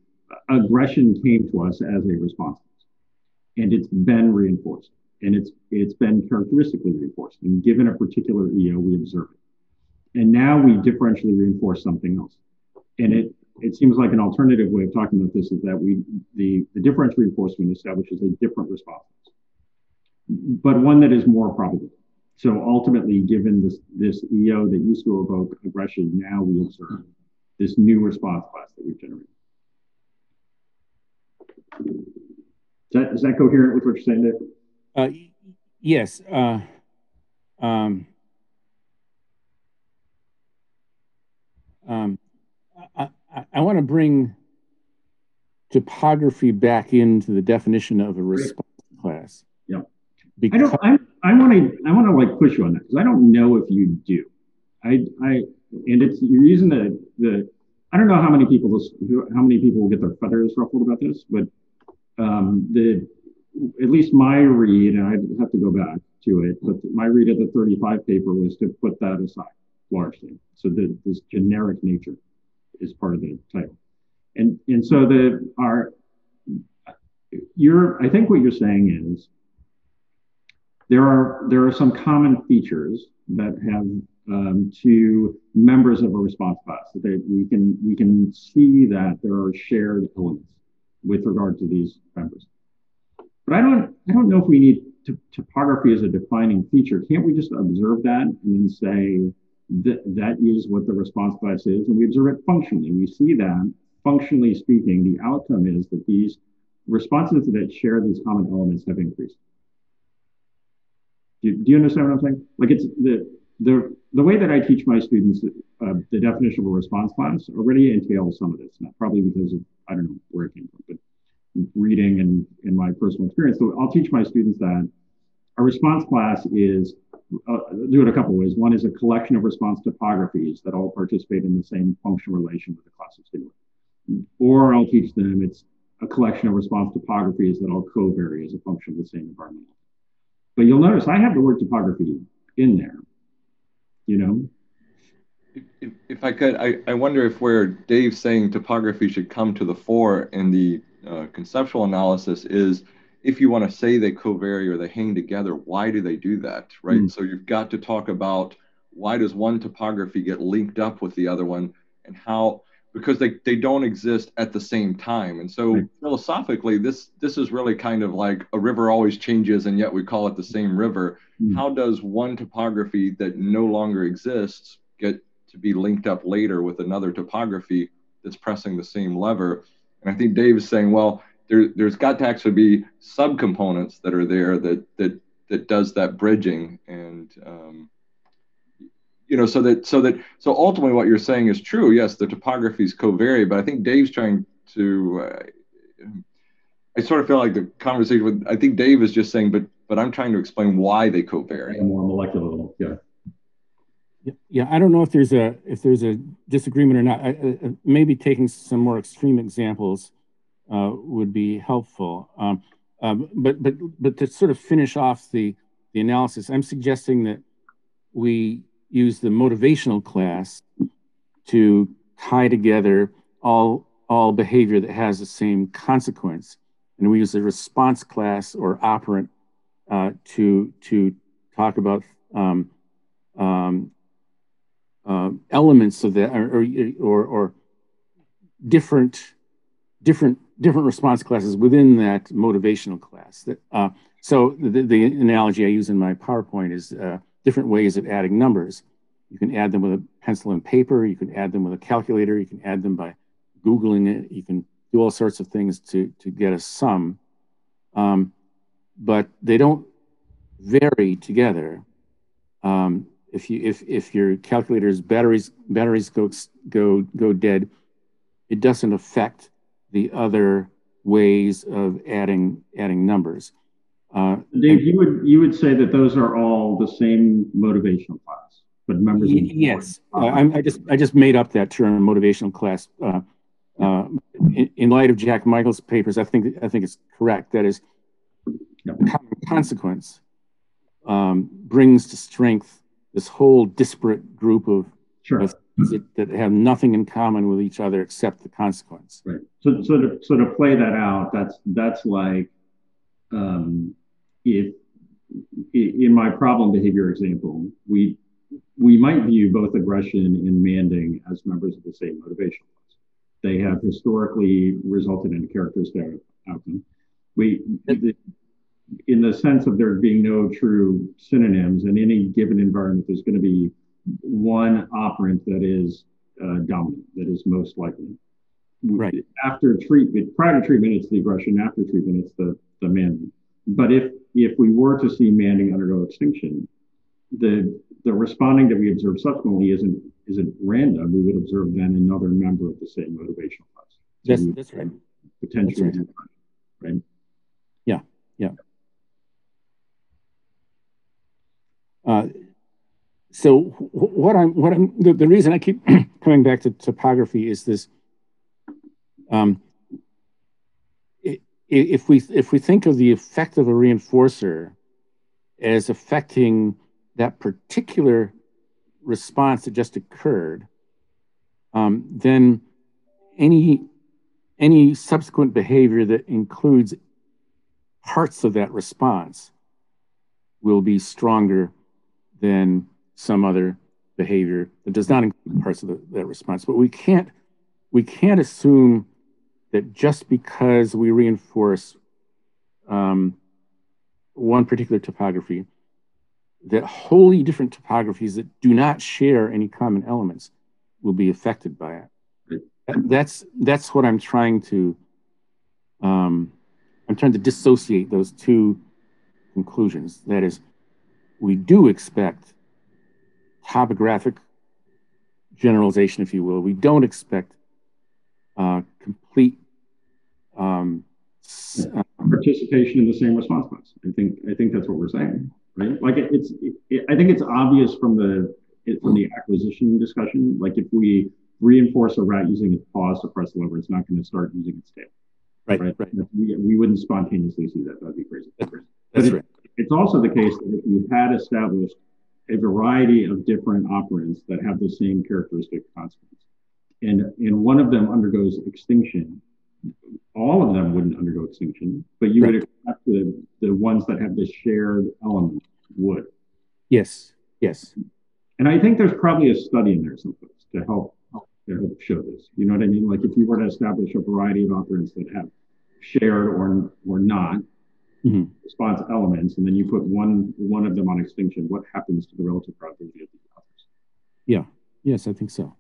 aggression came to us as a response, and it's been reinforced. And it's been characteristically reinforced. And given a particular EO, we observe it. And now we differentially reinforce something else. And it seems like an alternative way of talking about this is that the differential reinforcement establishes a different response, but one that is more probable. So ultimately, given this EO that used to evoke aggression, now we observe this new response class that we've generated. Is that coherent with what you're saying, Dave? Yes. I want to bring topography back into the definition of a response class. Yeah. Because I want to like push you on that, because I don't know if you do. You're using the I don't know how many people will get their feathers ruffled about this, but at least my read, and I have to go back to it, but my read of the 35 paper was to put that aside largely. So this generic nature is part of the title, and so I think what you're saying is there are some common features that have to members of a response class that we can see that there are shared elements with regard to these members. But I don't know if we need topography as a defining feature. Can't we just observe that and then say that is what the response class is? And we observe it functionally. We see that, functionally speaking, the outcome is that these responses that share these common elements have increased. Do you understand what I'm saying? Like, it's the way that I teach my students the definition of a response class already entails some of this, not probably because of, I don't know where it came from, but reading and in my personal experience. So I'll teach my students that a response class is, do it a couple ways. One is a collection of response topographies that all participate in the same functional relation with a class of stimuli. Or I'll teach them it's a collection of response topographies that all co-vary as a function of the same environment. But you'll notice I have the word topography in there, you know? If I could, I wonder if where Dave's saying topography should come to the fore in the conceptual analysis is, if you want to say they co-vary or they hang together, why do they do that, right? Mm. So you've got to talk about why does one topography get linked up with the other one, and how, because they don't exist at the same time. And so philosophically, this is really kind of like a river always changes and yet we call it the same river. Mm. How does one topography that no longer exists get to be linked up later with another topography that's pressing the same lever? And I think Dave is saying, well, there's got to actually be subcomponents that are there that does that bridging, and you know, so ultimately what you're saying is true. Yes, the topographies co-vary, but I think Dave's trying to. I sort of feel like the conversation with, I think Dave is just saying, but I'm trying to explain why they co-vary. At a more molecular level, yeah. Yeah, I don't know if there's a disagreement or not. Maybe taking some more extreme examples would be helpful. But to sort of finish off the analysis, I'm suggesting that we use the motivational class to tie together all behavior that has the same consequence, and we use the response class or operant to talk about elements of that, or different response classes within that motivational class. That so the analogy I use in my PowerPoint is different ways of adding numbers. You can add them with a pencil and paper. You can add them with a calculator. You can add them by Googling it. You can do all sorts of things to get a sum, but they don't vary together. If your calculator's batteries go dead, it doesn't affect the other ways of adding numbers. Dave, you would say that those are all the same motivational class, but members. Yes, I just made up that term, motivational class. In light of Jack Michael's papers, I think it's correct. That is, common consequence brings to strength this whole disparate group of, sure, of things that have nothing in common with each other except the consequence. Right. So to play that out, that's like if in my problem behavior example, we might view both aggression and manding as members of the same motivational class. They have historically resulted in a characteristic outcome. In the sense of there being no true synonyms, in any given environment, there's going to be one operant that is dominant, that is most likely. Right. After treatment, prior to treatment, it's the aggression. After treatment, it's the manding. But if we were to see manding undergo extinction, the responding that we observe subsequently isn't random. We would observe then another member of the same motivational class. So that's right. Potentially, that's right. Right. Yeah. Yeah. So the reason I keep coming back to topography is this. If we think of the effect of a reinforcer as affecting that particular response that just occurred, then any subsequent behavior that includes parts of that response will be stronger than some other behavior that does not include parts of that response. But we can't assume that just because we reinforce one particular topography that wholly different topographies that do not share any common elements will be affected by it. That's what I'm trying to, dissociate those two conclusions. That is, we do expect topographic generalization, if you will. We don't expect complete participation in the same response class. I think that's what we're saying, right? Like I think it's obvious from the acquisition discussion. Like if we reinforce a rat using its paws to press the lever, it's not going to start using its tail. Right. We wouldn't spontaneously see that. That'd be crazy. That's right. It's also the case that if you had established a variety of different operands that have the same characteristic consequence, and one of them undergoes extinction, all of them wouldn't undergo extinction, but you would expect the ones that have this shared element would. Yes. And I think there's probably a study in there someplace to help show this. You know what I mean? Like if you were to establish a variety of operands that have shared or not response elements, and then you put one of them on extinction, what happens to the relative probability of these others? Yeah. Yes, I think so.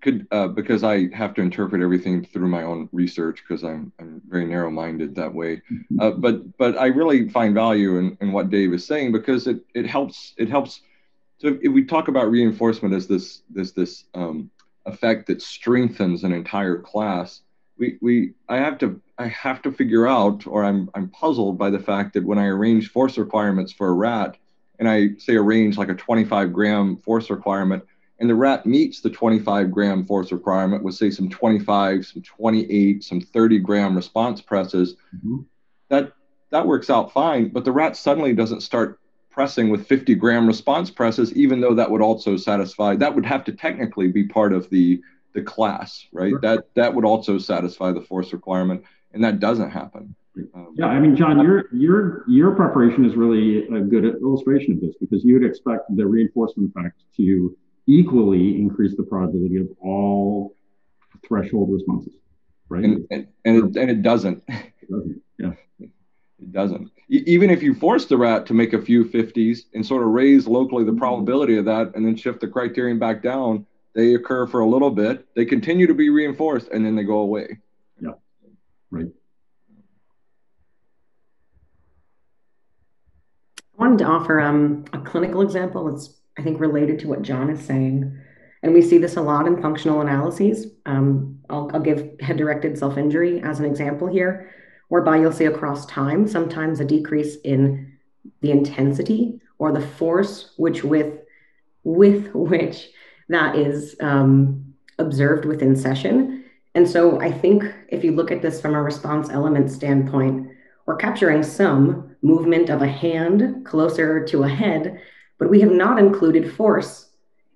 Could because I have to interpret everything through my own research because I'm very narrow-minded that way. But I really find value in what Dave is saying because it helps. So if we talk about reinforcement as this effect that strengthens an entire class, I have to figure out, or I'm puzzled by the fact that when I arrange force requirements for a rat, and I say arrange like a 25-gram force requirement, and the rat meets the 25-gram force requirement with say some 25, some 28, some 30-gram response presses, that works out fine, but the rat suddenly doesn't start pressing with 50-gram response presses, even though that would also satisfy, that would have to technically be part of the class, right? Sure. That would also satisfy the force requirement, and that doesn't happen. Yeah, I mean, John, your preparation is really a good illustration of this because you would expect the reinforcement effect to equally increase the probability of all threshold responses, right? And it doesn't. It doesn't, yeah. It doesn't. Even if you force the rat to make a few 50s and sort of raise locally the probability of that and then shift the criterion back down, they occur for a little bit. They continue to be reinforced and then they go away. Yeah, right. I wanted to offer a clinical example. It's, I think, related to what John is saying. And we see this a lot in functional analyses. I'll give head-directed self-injury as an example here, whereby you'll see across time, sometimes a decrease in the intensity or the force with which that is observed within session. And so I think if you look at this from a response element standpoint, we're capturing some movement of a hand closer to a head, but we have not included force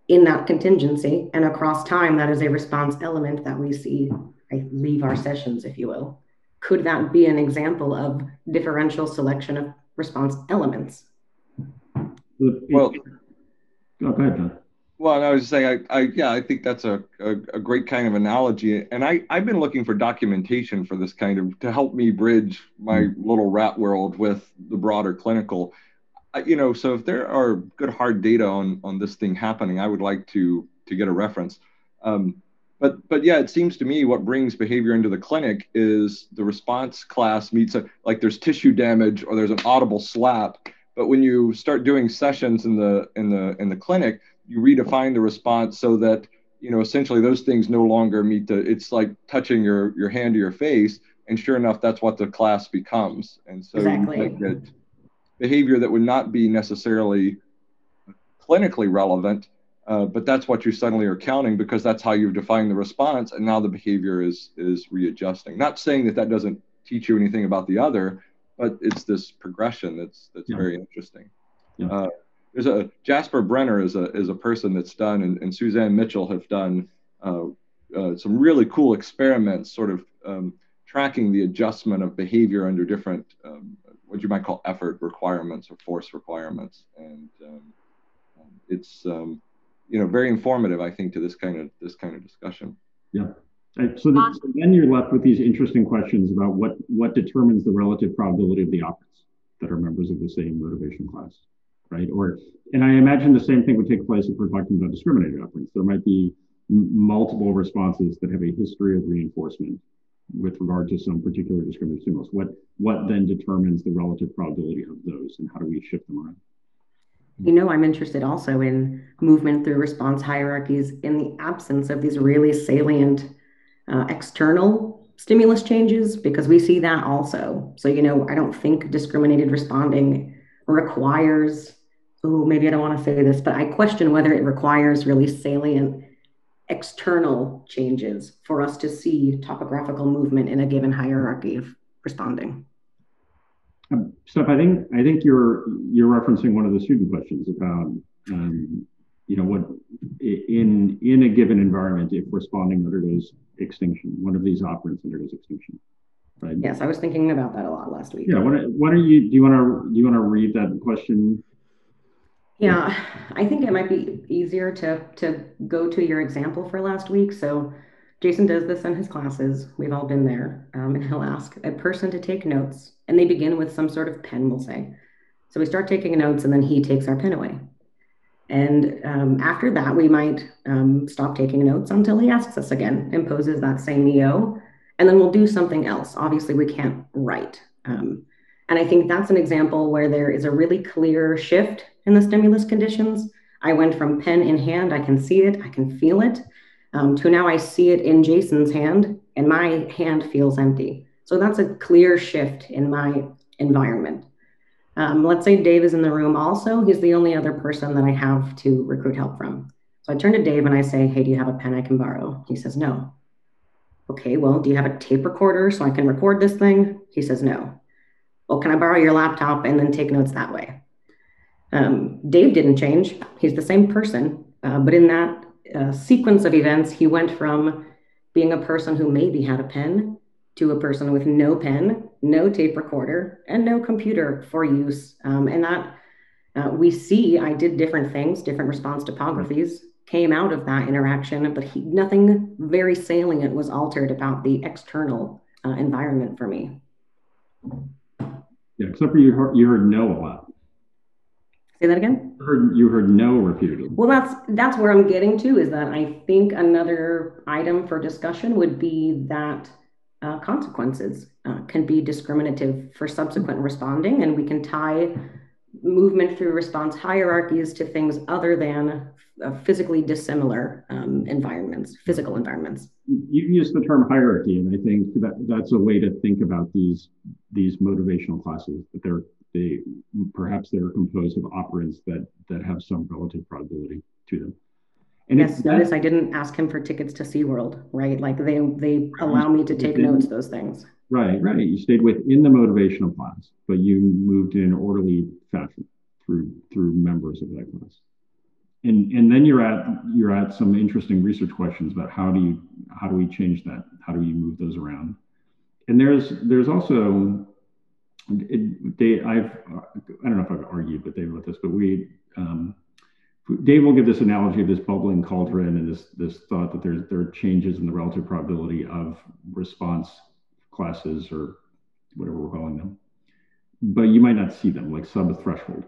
in that contingency. And across time, that is a response element that we see, I leave our sessions, if you will. Could that be an example of differential selection of response elements? Well, go ahead, John. Well, I was saying, I think that's a great kind of analogy. And I've been looking for documentation for this kind of, to help me bridge my little rat world with the broader clinical. You know, so if there are good hard data on this thing happening, I would like to get a reference. But yeah, it seems to me what brings behavior into the clinic is the response class meets, like there's tissue damage or there's an audible slap. But when you start doing sessions in the clinic, you redefine the response so that, you know, essentially those things no longer meet it's like touching your hand to your face. And sure enough, that's what the class becomes. And so exactly. You get behavior that would not be necessarily clinically relevant. But that's what you suddenly are counting because that's how you've defined the response, and now the behavior is readjusting. Not saying that doesn't teach you anything about the other, but it's this progression that's very interesting. Yeah. There's a Jasper Brenner is a person that's done, and Suzanne Mitchell have done some really cool experiments, sort of tracking the adjustment of behavior under different what you might call effort requirements or force requirements, and it's you know, very informative, I think, to this kind of discussion. Yeah, Right, so, so then you're left with these interesting questions about what determines the relative probability of the opposites that are members of the same motivation class, right? Or, and I imagine the same thing would take place if we're talking about discriminated upwards. There might be multiple responses that have a history of reinforcement with regard to some particular discriminative stimulus. What then determines the relative probability of those, and how do we shift them around? You know, I'm interested also in movement through response hierarchies in the absence of these really salient external stimulus changes, because we see that also. So, you know, I don't think discriminated responding requires, oh, maybe I don't want to say this, but I question whether it requires really salient external changes for us to see topographical movement in a given hierarchy of responding. Steph, I think you're referencing one of the student questions about you know, what in a given environment if responding undergoes extinction, one of these operants undergoes extinction, right? Yes, I was thinking about that a lot last week. Yeah, what are you? Do you want to read that question? Yeah, I think it might be easier to go to your example for last week. So Jason does this in his classes. We've all been there. And he'll ask a person to take notes, and they begin with some sort of pen, we'll say. So we start taking notes, and then he takes our pen away. And after that, we might stop taking notes until he asks us again, imposes that same EO, and then we'll do something else. Obviously, we can't write. And I think that's an example where there is a really clear shift in the stimulus conditions. I went from pen in hand, I can see it, I can feel it, to now I see it in Jason's hand, and my hand feels empty. So that's a clear shift in my environment. Let's say Dave is in the room also. He's the only other person that I have to recruit help from. So I turn to Dave and I say, hey, do you have a pen I can borrow? He says, no. Okay, well, do you have a tape recorder so I can record this thing? He says, no. Well, can I borrow your laptop and then take notes that way? Dave didn't change. He's the same person. But in that sequence of events, he went from being a person who maybe had a pen to a person with no pen, no tape recorder, and no computer for use. And that we see I did different things, different response topographies came out of that interaction, but nothing very salient was altered about the external environment for me. Yeah, except for you heard no a lot. Say that again? You heard no repeatedly. Well, that's where I'm getting to, is that I think another item for discussion would be that consequences can be discriminative for subsequent responding, and we can tie movement through response hierarchies to things other than physically dissimilar environments, physical environments. You used the term hierarchy, and I think that's a way to think about these motivational classes, that they're composed of operants that have some relative probability to them. And yes, notice I didn't ask him for tickets to SeaWorld, right? Like they allow me to take notes, those things. Right, right. You stayed within the motivational class, but you moved in an orderly fashion through members of that class. And then you're at some interesting research questions about how do we change that? How do we move those around? And there's also I don't know if I've argued with Dave about this, but Dave will give this analogy of this bubbling cauldron and this thought that there are changes in the relative probability of response classes, or whatever we're calling them, but you might not see them, like sub-threshold.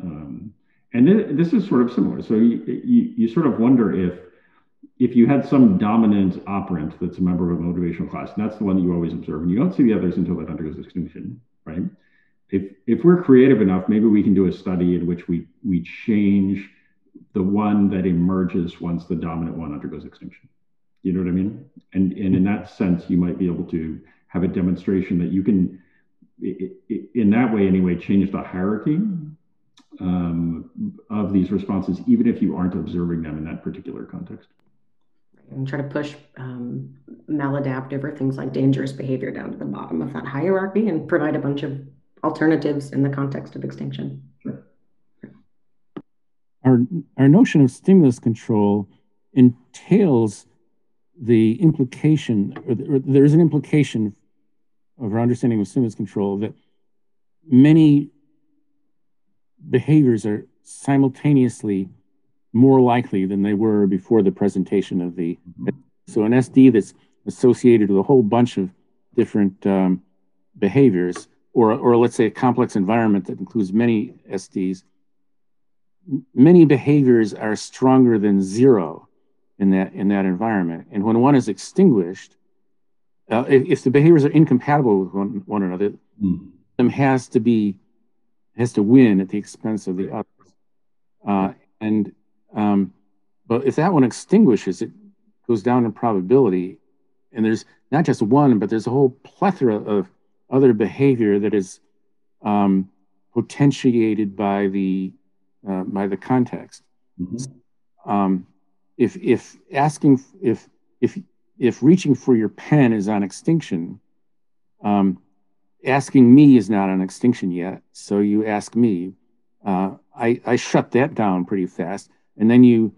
And this is sort of similar. So you sort of wonder if you had some dominant operant that's a member of a motivational class, and that's the one that you always observe, and you don't see the others until that undergoes extinction, right? If we're creative enough, maybe we can do a study in which we change the one that emerges once the dominant one undergoes extinction. You know what I mean? And in that sense, you might be able to have a demonstration that you can, in that way anyway, change the hierarchy of these responses, even if you aren't observing them in that particular context. And try to push maladaptive or things like dangerous behavior down to the bottom of that hierarchy and provide a bunch of alternatives in the context of extinction. Sure. Our notion of stimulus control entails the implication, or there is an implication of our understanding of stimulus control that many behaviors are simultaneously more likely than they were before the presentation of the So an SD that's associated with a whole bunch of different behaviors, or let's say a complex environment that includes many SDs, many behaviors are stronger than zero in that environment. And when one is extinguished, if the behaviors are incompatible with one another, them has to win at the expense of the others. But if that one extinguishes, it goes down in probability. And there's not just one, but there's a whole plethora of other behavior that is potentiated by the context. Mm-hmm. If reaching for your pen is on extinction, asking me is not on extinction yet. So you ask me. I shut that down pretty fast, and then you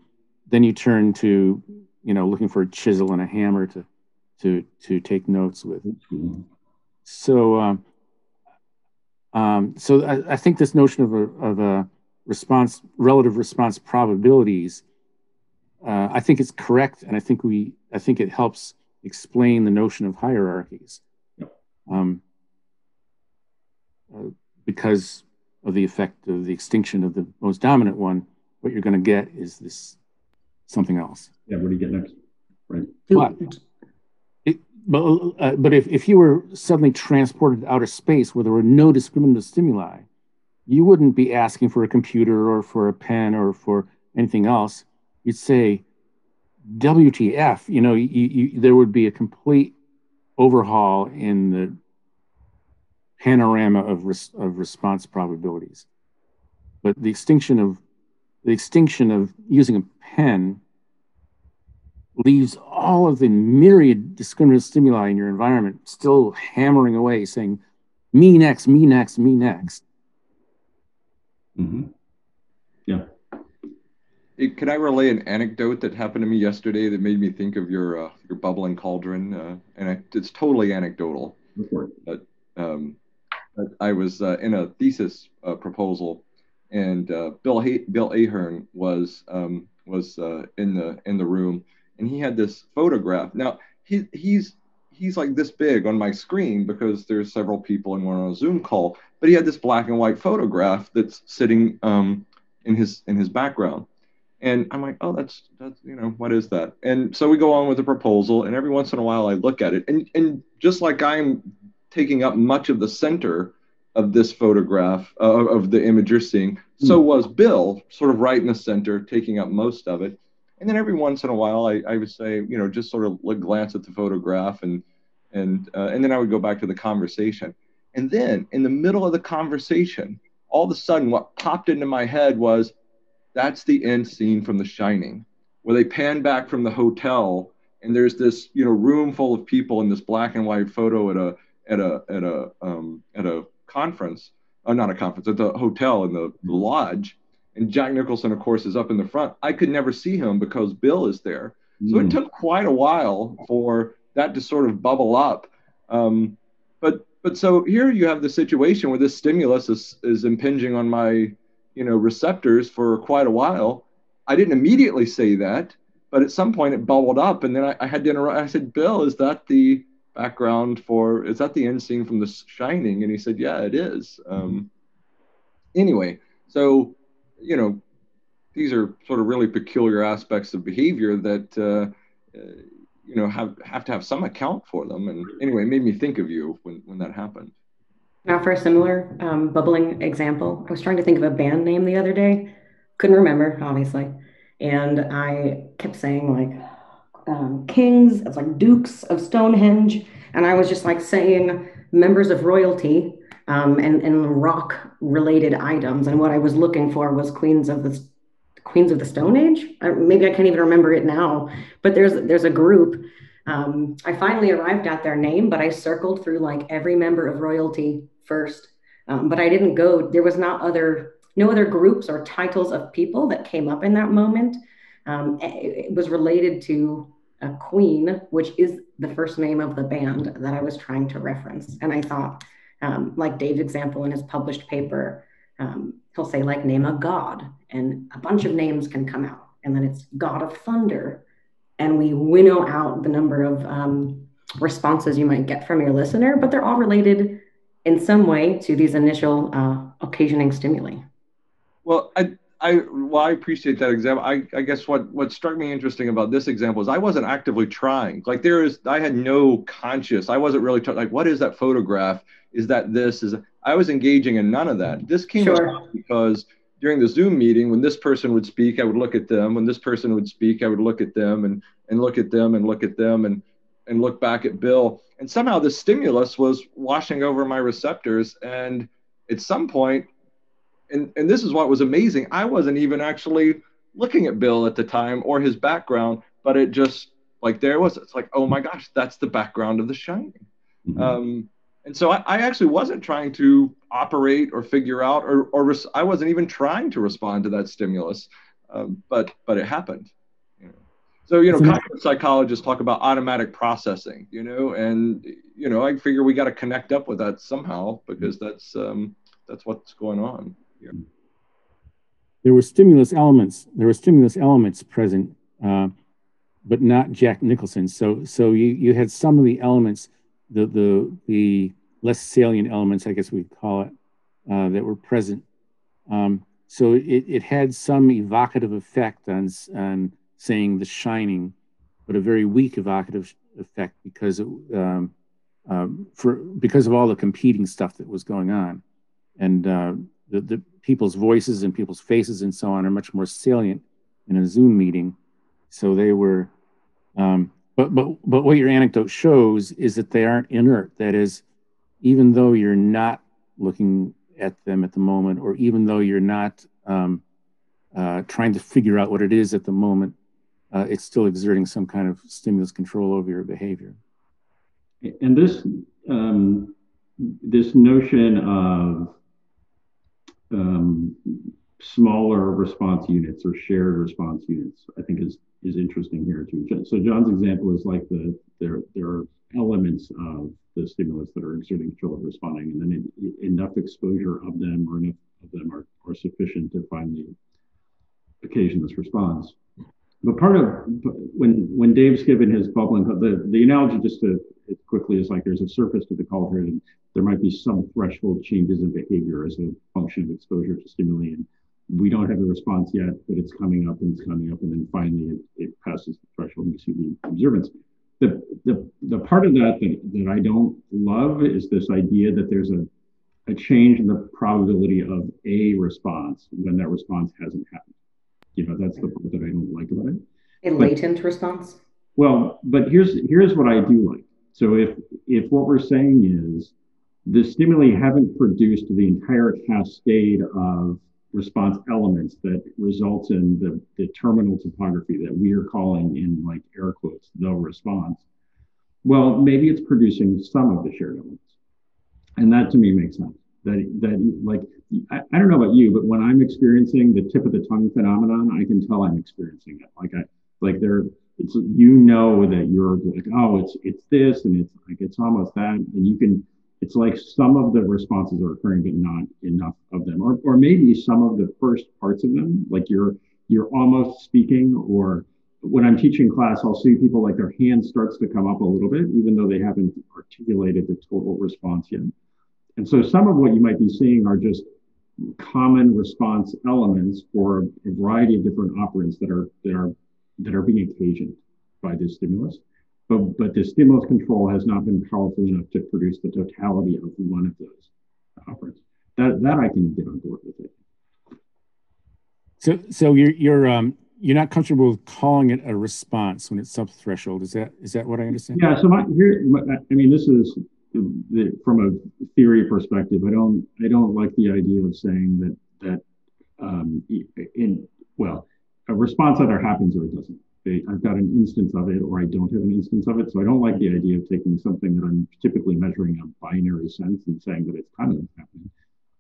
turn to looking for a chisel and a hammer to take notes with. Mm-hmm. So I think this notion of a relative response probabilities, I think it's correct, and I think it helps explain the notion of hierarchies, because of the effect of the extinction of the most dominant one. What you're going to get is this something else. Yeah, what do you get next? Right. But if you were suddenly transported to outer space where there were no discriminative stimuli, you wouldn't be asking for a computer or for a pen or for anything else. You'd say, WTF, there would be a complete overhaul in the panorama of response probabilities. But the extinction of using a pen leaves all of the myriad discriminative stimuli in your environment still hammering away, saying, me next, me next, me next. Mm-hmm. Yeah. Could I relay an anecdote that happened to me yesterday that made me think of your bubbling cauldron? It's totally anecdotal. I was in a thesis proposal, and Bill Ahern was in the room, and he had this photograph. Now he's like this big on my screen because there's several people and we're on a Zoom call. But he had this black and white photograph that's sitting in his background. And I'm like, oh, that's what is that? And so we go on with the proposal, and every once in a while I look at it. And just like I'm taking up much of the center of this photograph, of the image you're seeing, so was Bill, sort of right in the center, taking up most of it. And then every once in a while I would say, just sort of glance at the photograph, and then I would go back to the conversation. And then in the middle of the conversation, all of a sudden what popped into my head was, that's the end scene from The Shining, where they pan back from the hotel, and there's this, room full of people in this black and white photo at a conference, not a conference, at the hotel in the lodge, and Jack Nicholson, of course, is up in the front. I could never see him because Bill is there. So it took quite a while for that to sort of bubble up, but so here you have the situation where this stimulus is impinging on my receptors for quite a while. I didn't immediately say that, but at some point it bubbled up, and then I had to interrupt. I said, Bill, is that the background for, is that the end scene from The Shining? And he said, yeah, it is. Anyway, so, these are sort of really peculiar aspects of behavior that, have to have some account for them. And anyway, it made me think of you when that happened. Now for a similar bubbling example, I was trying to think of a band name the other day, couldn't remember, obviously. And I kept saying Kings, it's like Dukes of Stonehenge. And I was just saying members of royalty and rock related items. And what I was looking for was Queens of the Stone Age. Maybe I can't even remember it now, but there's a group. I finally arrived at their name, but I circled through every member of royalty first. But I didn't go, there was no other groups or titles of people that came up in that moment. It was related to a queen, which is the first name of the band that I was trying to reference. And I thought, like Dave's example in his published paper, he'll say name a god, and a bunch of names can come out. And then it's God of Thunder. and we winnow out the number of responses you might get from your listener, but they're all related in some way to these initial occasioning stimuli. Well, I appreciate that example. I guess what struck me interesting about this example is I wasn't actively trying. Like I had no conscious, I wasn't really trying, like, what is that photograph? Is that this? I was engaging in none of that. This came about because during the Zoom meeting, when this person would speak, I would look at them. When this person would speak, I would look at them and look at them and look at them and look back at Bill. And somehow the stimulus was washing over my receptors. And at some point, and this is what was amazing, I wasn't even actually looking at Bill at the time or his background, but it just, like, there it was. It's like, oh my gosh, that's the background of The Shining. Mm-hmm. And so I actually wasn't trying to operate or figure out, or I wasn't even trying to respond to that stimulus, but it happened. Yeah. So, cognitive psychologists talk about automatic processing, and, I figure we got to connect up with that somehow, because that's what's going on here. There were stimulus elements present, but not Jack Nicholson. So you had some of the elements, the less salient elements, I guess we'd call it, that were present. So it had some evocative effect on saying The Shining, but a very weak evocative effect because because of all the competing stuff that was going on, and the people's voices and people's faces and so on are much more salient in a Zoom meeting. So they were. But what your anecdote shows is that they aren't inert. That is, even though you're not looking at them at the moment, or even though you're not trying to figure out what it is at the moment, it's still exerting some kind of stimulus control over your behavior. And this this notion of smaller response units or shared response units, I think is interesting here too. So John's example is like there are elements of the stimulus that are exerting control of responding, and then enough exposure of them or enough of them are sufficient to finally occasion this response. But part of when Dave's given his bubbling, the analogy just to quickly is like there's a surface to the cauldron, and there might be some threshold changes in behavior as a function of exposure to stimuli. And we don't have the response yet, but it's coming up and it's coming up, and then finally it passes the threshold and you see the observance. The part of that I don't love is this idea that there's a change in the probability of a response when that response hasn't happened. That's the part that I don't like about it. A latent response? Well, but here's what I do like. So if what we're saying is the stimuli haven't produced the entire cascade of response elements that results in the terminal topography that we are calling, in like air quotes, the response, well, maybe it's producing some of the shared elements. And that to me makes sense. That like, I don't know about you, but when I'm experiencing the tip of the tongue phenomenon, I can tell I'm experiencing it. It's, that you're like, oh, it's this, and it's like, it's almost that. And it's like some of the responses are occurring, but not enough of them. Or maybe some of the first parts of them, like you're almost speaking, or when I'm teaching class, I'll see people like their hand starts to come up a little bit, even though they haven't articulated the total response yet. And so some of what you might be seeing are just common response elements for a variety of different operants that are being occasioned by this stimulus, but the stimulus control has not been powerful enough to produce the totality of one of those operants. That I can get on board with it. So you're not comfortable with calling it a response when it's sub-threshold. Is that what I understand? Yeah. So this is from a theory perspective. I don't like the idea of saying that a response either happens or it doesn't. I've got an instance of it, or I don't have an instance of it. So I don't like the idea of taking something that I'm typically measuring in a binary sense and saying that it's kind of happening.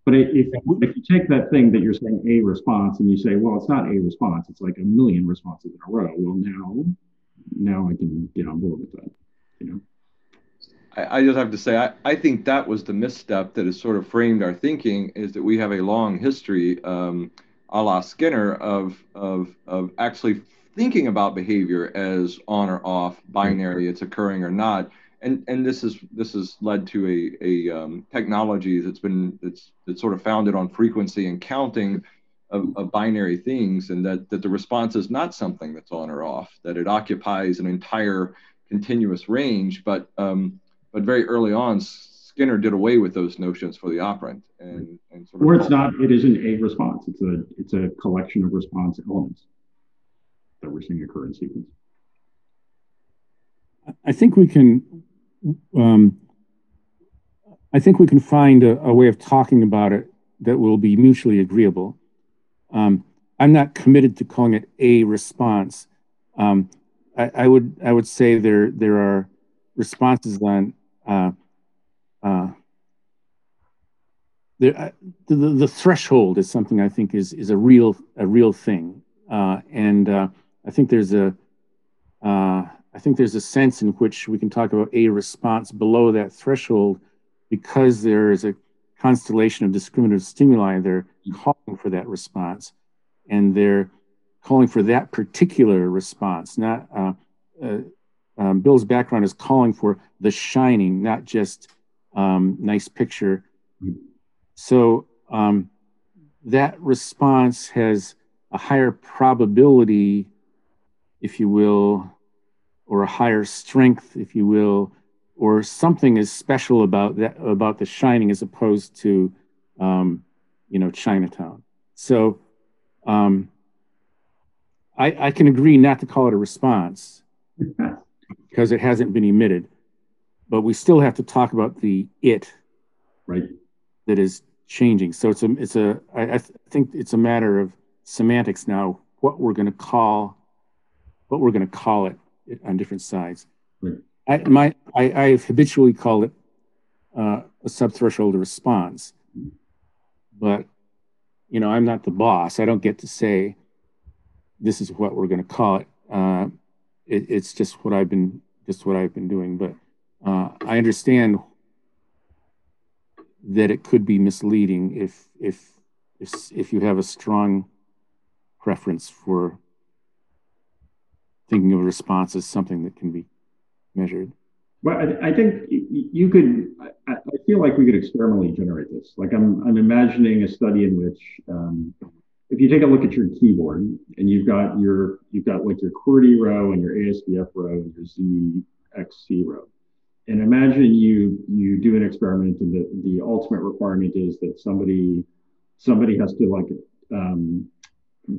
But if you take that thing that you're saying a response and you say, well, it's not a response, it's like a million responses in a row. Well, now I can get on board with that. I just have to say, I think that was the misstep that has sort of framed our thinking, is that we have a long history, a la Skinner, of actually thinking about behavior as on or off, binary, it's occurring or not. And this has led to a technology that's sort of founded on frequency and counting of binary things, and that the response is not something that's on or off, that it occupies an entire continuous range. But very early on, Skinner did away with those notions for the operant, and sort of or it's not. It isn't a response. It's a collection of response elements that we're seeing occur in sequence. I think we can. I think we can find a way of talking about it that will be mutually agreeable. I'm not committed to calling it a response. I would say there are responses on the threshold is something I think is a real thing, and I think there's a sense in which we can talk about a response below that threshold because there is a constellation of discriminative stimuli. They're calling for that response, and they're calling for that particular response. Not Bill's background is calling for the shining, not just nice picture. So that response has a higher probability, if you will, or a higher strength, if you will, or something is special about that, about the shining, as opposed to, Chinatown. So I can agree not to call it a response because it hasn't been emitted, but we still have to talk about the it, right, that is changing. So I think it's a matter of semantics now, what we're going to call it. On different sides. Right. I've habitually called it a subthreshold response, but I'm not the boss. I don't get to say this is what we're going to call it. It's just what I've been doing. But I understand that it could be misleading if you have a strong preference for thinking of a response as something that can be measured. Well, I think you could. I feel like we could experimentally generate this. Like I'm imagining a study in which, if you take a look at your keyboard and you've got like your QWERTY row and your ASDF row and your ZXC row, and imagine you do an experiment and the ultimate requirement is that somebody has to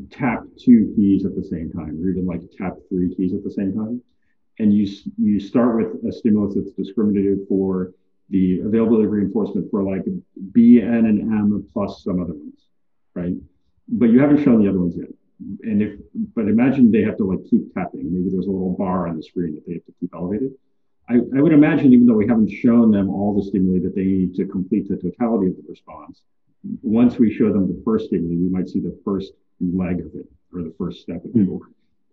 tap two keys at the same time, or even tap three keys at the same time. And you start with a stimulus that's discriminative for the availability of reinforcement for B, N, and M plus some other ones, right? But you haven't shown the other ones yet. But imagine they have to keep tapping. Maybe there's a little bar on the screen that they have to keep elevated. I would imagine, even though we haven't shown them all the stimuli that they need to complete the totality of the response, once we show them the first stimuli, we might see the first leg of it, or the first step of the order.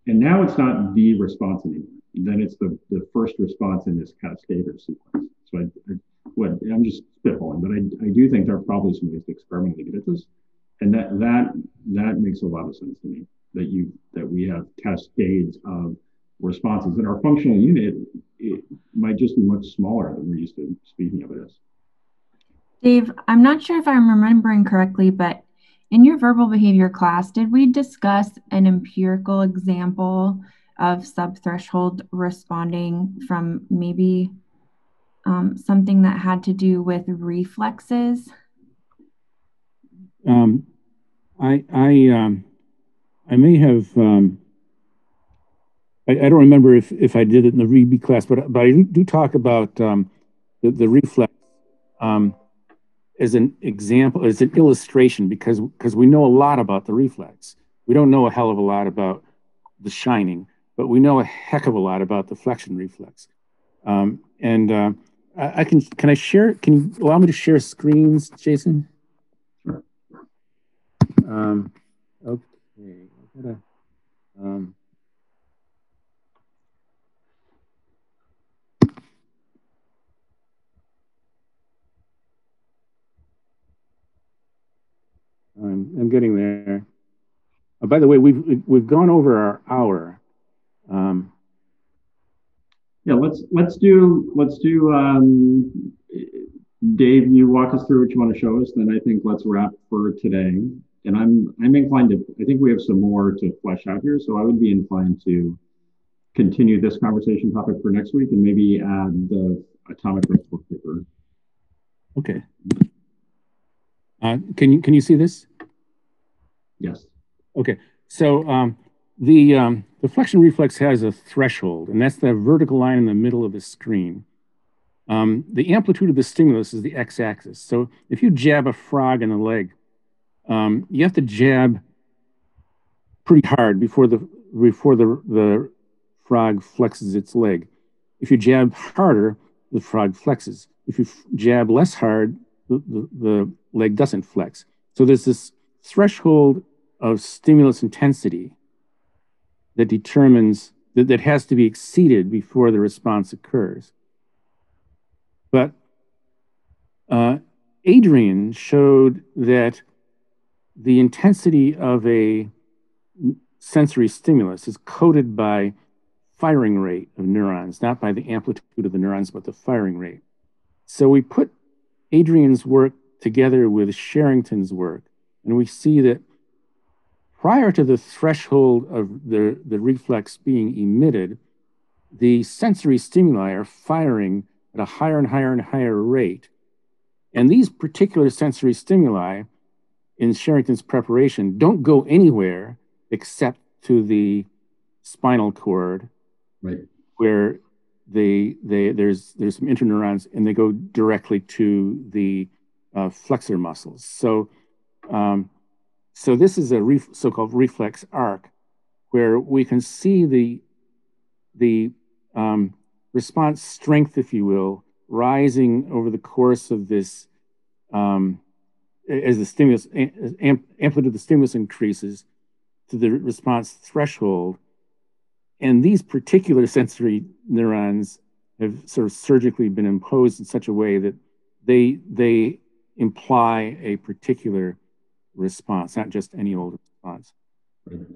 And now it's not the response anymore. Then it's the first response in this cascade or sequence. So I'm just spitballing, but I do think there are probably some ways to experimentally get at this, and that makes a lot of sense to me. That we have cascades of responses, and our functional unit it might just be much smaller than we're used to speaking of it as. Dave, I'm not sure if I'm remembering correctly, but in your verbal behavior class, did we discuss an empirical example of subthreshold responding from maybe something that had to do with reflexes? I may have, I don't remember if I did it in the REB class, but I do talk about the reflex. As an example, as an illustration, because we know a lot about the reflex. We don't know a hell of a lot about the shining, but we know a heck of a lot about the flexion reflex. Can I share? Can you allow me to share screens, Jason? Sure. Okay. I gotta, I'm getting there. By the way, we've gone over our hour. Yeah, let's do Dave, you walk us through what you want to show us, then I think let's wrap for today. And I'm inclined to, I think we have some more to flesh out here, so I would be inclined to continue this conversation topic for next week and maybe add the atomic report paper. Okay. Can you see this? Yes. Okay. So the flexion reflex has a threshold, and that's the vertical line in the middle of the screen. The amplitude of the stimulus is the x-axis. So if you jab a frog in the leg, you have to jab pretty hard before the frog flexes its leg. If you jab harder, the frog flexes. If you jab less hard, the leg doesn't flex. So there's this threshold of stimulus intensity that determines that has to be exceeded before the response occurs. But Adrian showed that the intensity of a sensory stimulus is coded by firing rate of neurons, not by the amplitude of the neurons, but the firing rate. So we put Adrian's work together with Sherrington's work, and we see that prior to the threshold of the reflex being emitted, the sensory stimuli are firing at a higher and higher and higher rate. And these particular sensory stimuli in Sherrington's preparation don't go anywhere except to the spinal cord, right, where there's some interneurons, and they go directly to the flexor muscles. So so this is a so-called reflex arc, where we can see the response strength, if you will, rising over the course of this, as the stimulus, amplitude of the stimulus increases to the response threshold. And these particular sensory neurons have sort of surgically been imposed in such a way that they imply a particular response, not just any old response. Right.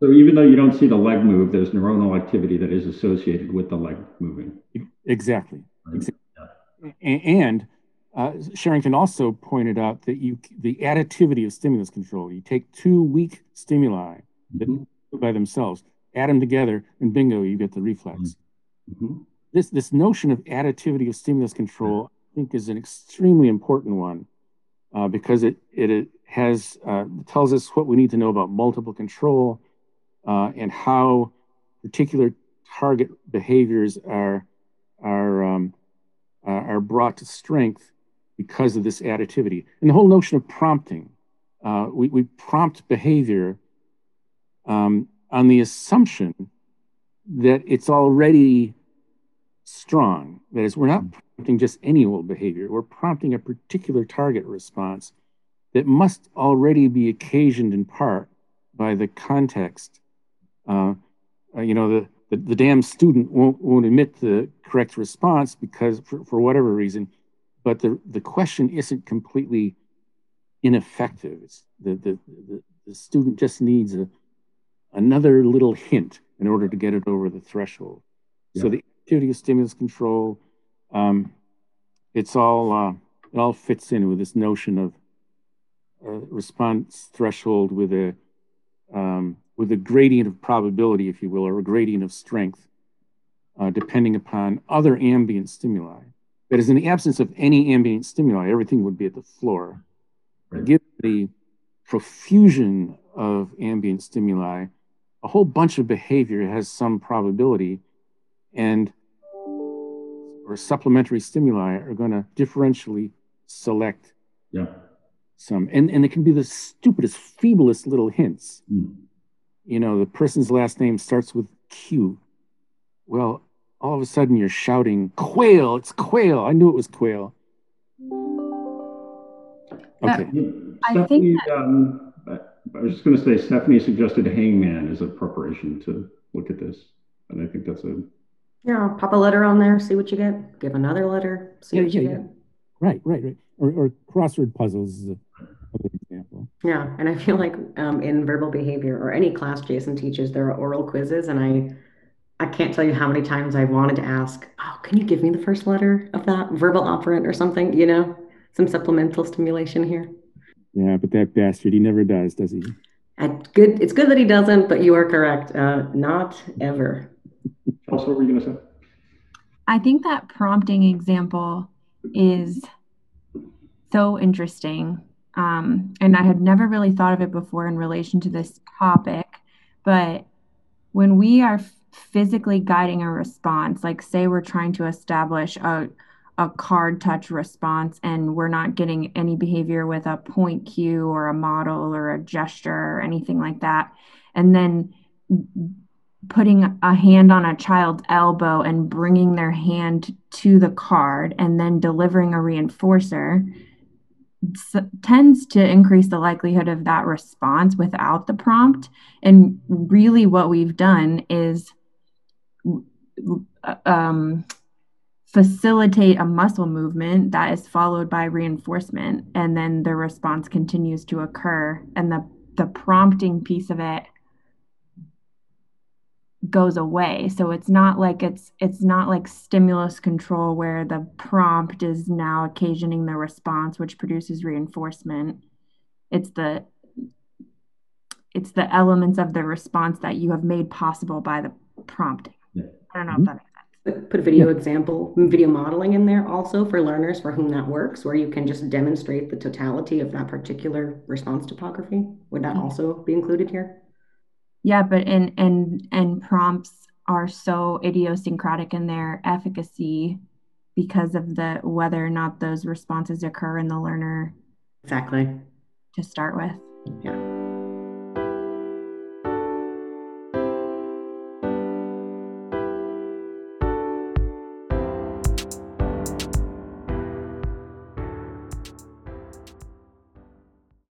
So even though you don't see the leg move, there's neuronal activity that is associated with the leg moving. Exactly. Right. Exactly. Yeah. And Sherrington also pointed out that the additivity of stimulus control. You take two weak stimuli mm-hmm. that by themselves, add them together, and bingo, you get the reflex. Mm-hmm. This notion of additivity of stimulus control, I think, is an extremely important one. Because it tells us what we need to know about multiple control and how particular target behaviors are brought to strength because of this additivity. And the whole notion of prompting, we prompt behavior on the assumption that it's already strong. That is, we're not prompting just any old behavior. We're prompting a particular target response that must already be occasioned in part by the context. You know, the damn student won't emit the correct response because for whatever reason, but the question isn't completely ineffective. It's the student just needs another little hint in order to get it over the threshold. Yeah. So the activity of stimulus control, it all fits in with this notion of response threshold with a gradient of probability, if you will, or a gradient of strength, depending upon other ambient stimuli. That is, in the absence of any ambient stimuli, everything would be at the floor. Right. Given the profusion of ambient stimuli, a whole bunch of behavior has some probability, and or supplementary stimuli are going to differentially select some. And it can be the stupidest, feeblest little hints. Mm. You know, the person's last name starts with Q. Well, all of a sudden you're shouting, quail, it's quail. I knew it was quail. Okay. I was just going to say, Stephanie suggested hangman as a preparation to look at this. And I think that's a... Yeah, I'll pop a letter on there, see what you get. Give another letter, see what you get. Right. Right. Or crossword puzzles is another example. Yeah, and I feel like in verbal behavior or any class Jason teaches, there are oral quizzes, and I can't tell you how many times I wanted to ask, oh, can you give me the first letter of that verbal operant or something, you know, some supplemental stimulation here. Yeah, but that bastard, he never does he? It's good that he doesn't, but you are correct. Not ever. Also, what were you going to say? I think that prompting example is so interesting. And I had never really thought of it before in relation to this topic. But when we are physically guiding a response, like say we're trying to establish a card touch response and we're not getting any behavior with a point cue or a model or a gesture or anything like that. And then putting a hand on a child's elbow and bringing their hand to the card and then delivering a reinforcer tends to increase the likelihood of that response without the prompt. And really what we've done is facilitate a muscle movement that is followed by reinforcement, and then the response continues to occur, and the prompting piece of it goes away. So it's not like stimulus control where the prompt is now occasioning the response, which produces reinforcement. It's the elements of the response that you have made possible by the prompting. Yeah. I don't know if that makes sense. Put video modeling in there also for learners for whom that works, where you can just demonstrate the totality of that particular response topography. Would that also be included here? Yeah, but and prompts are so idiosyncratic in their efficacy because of the whether or not those responses occur in the learner. Exactly. To start with. Yeah.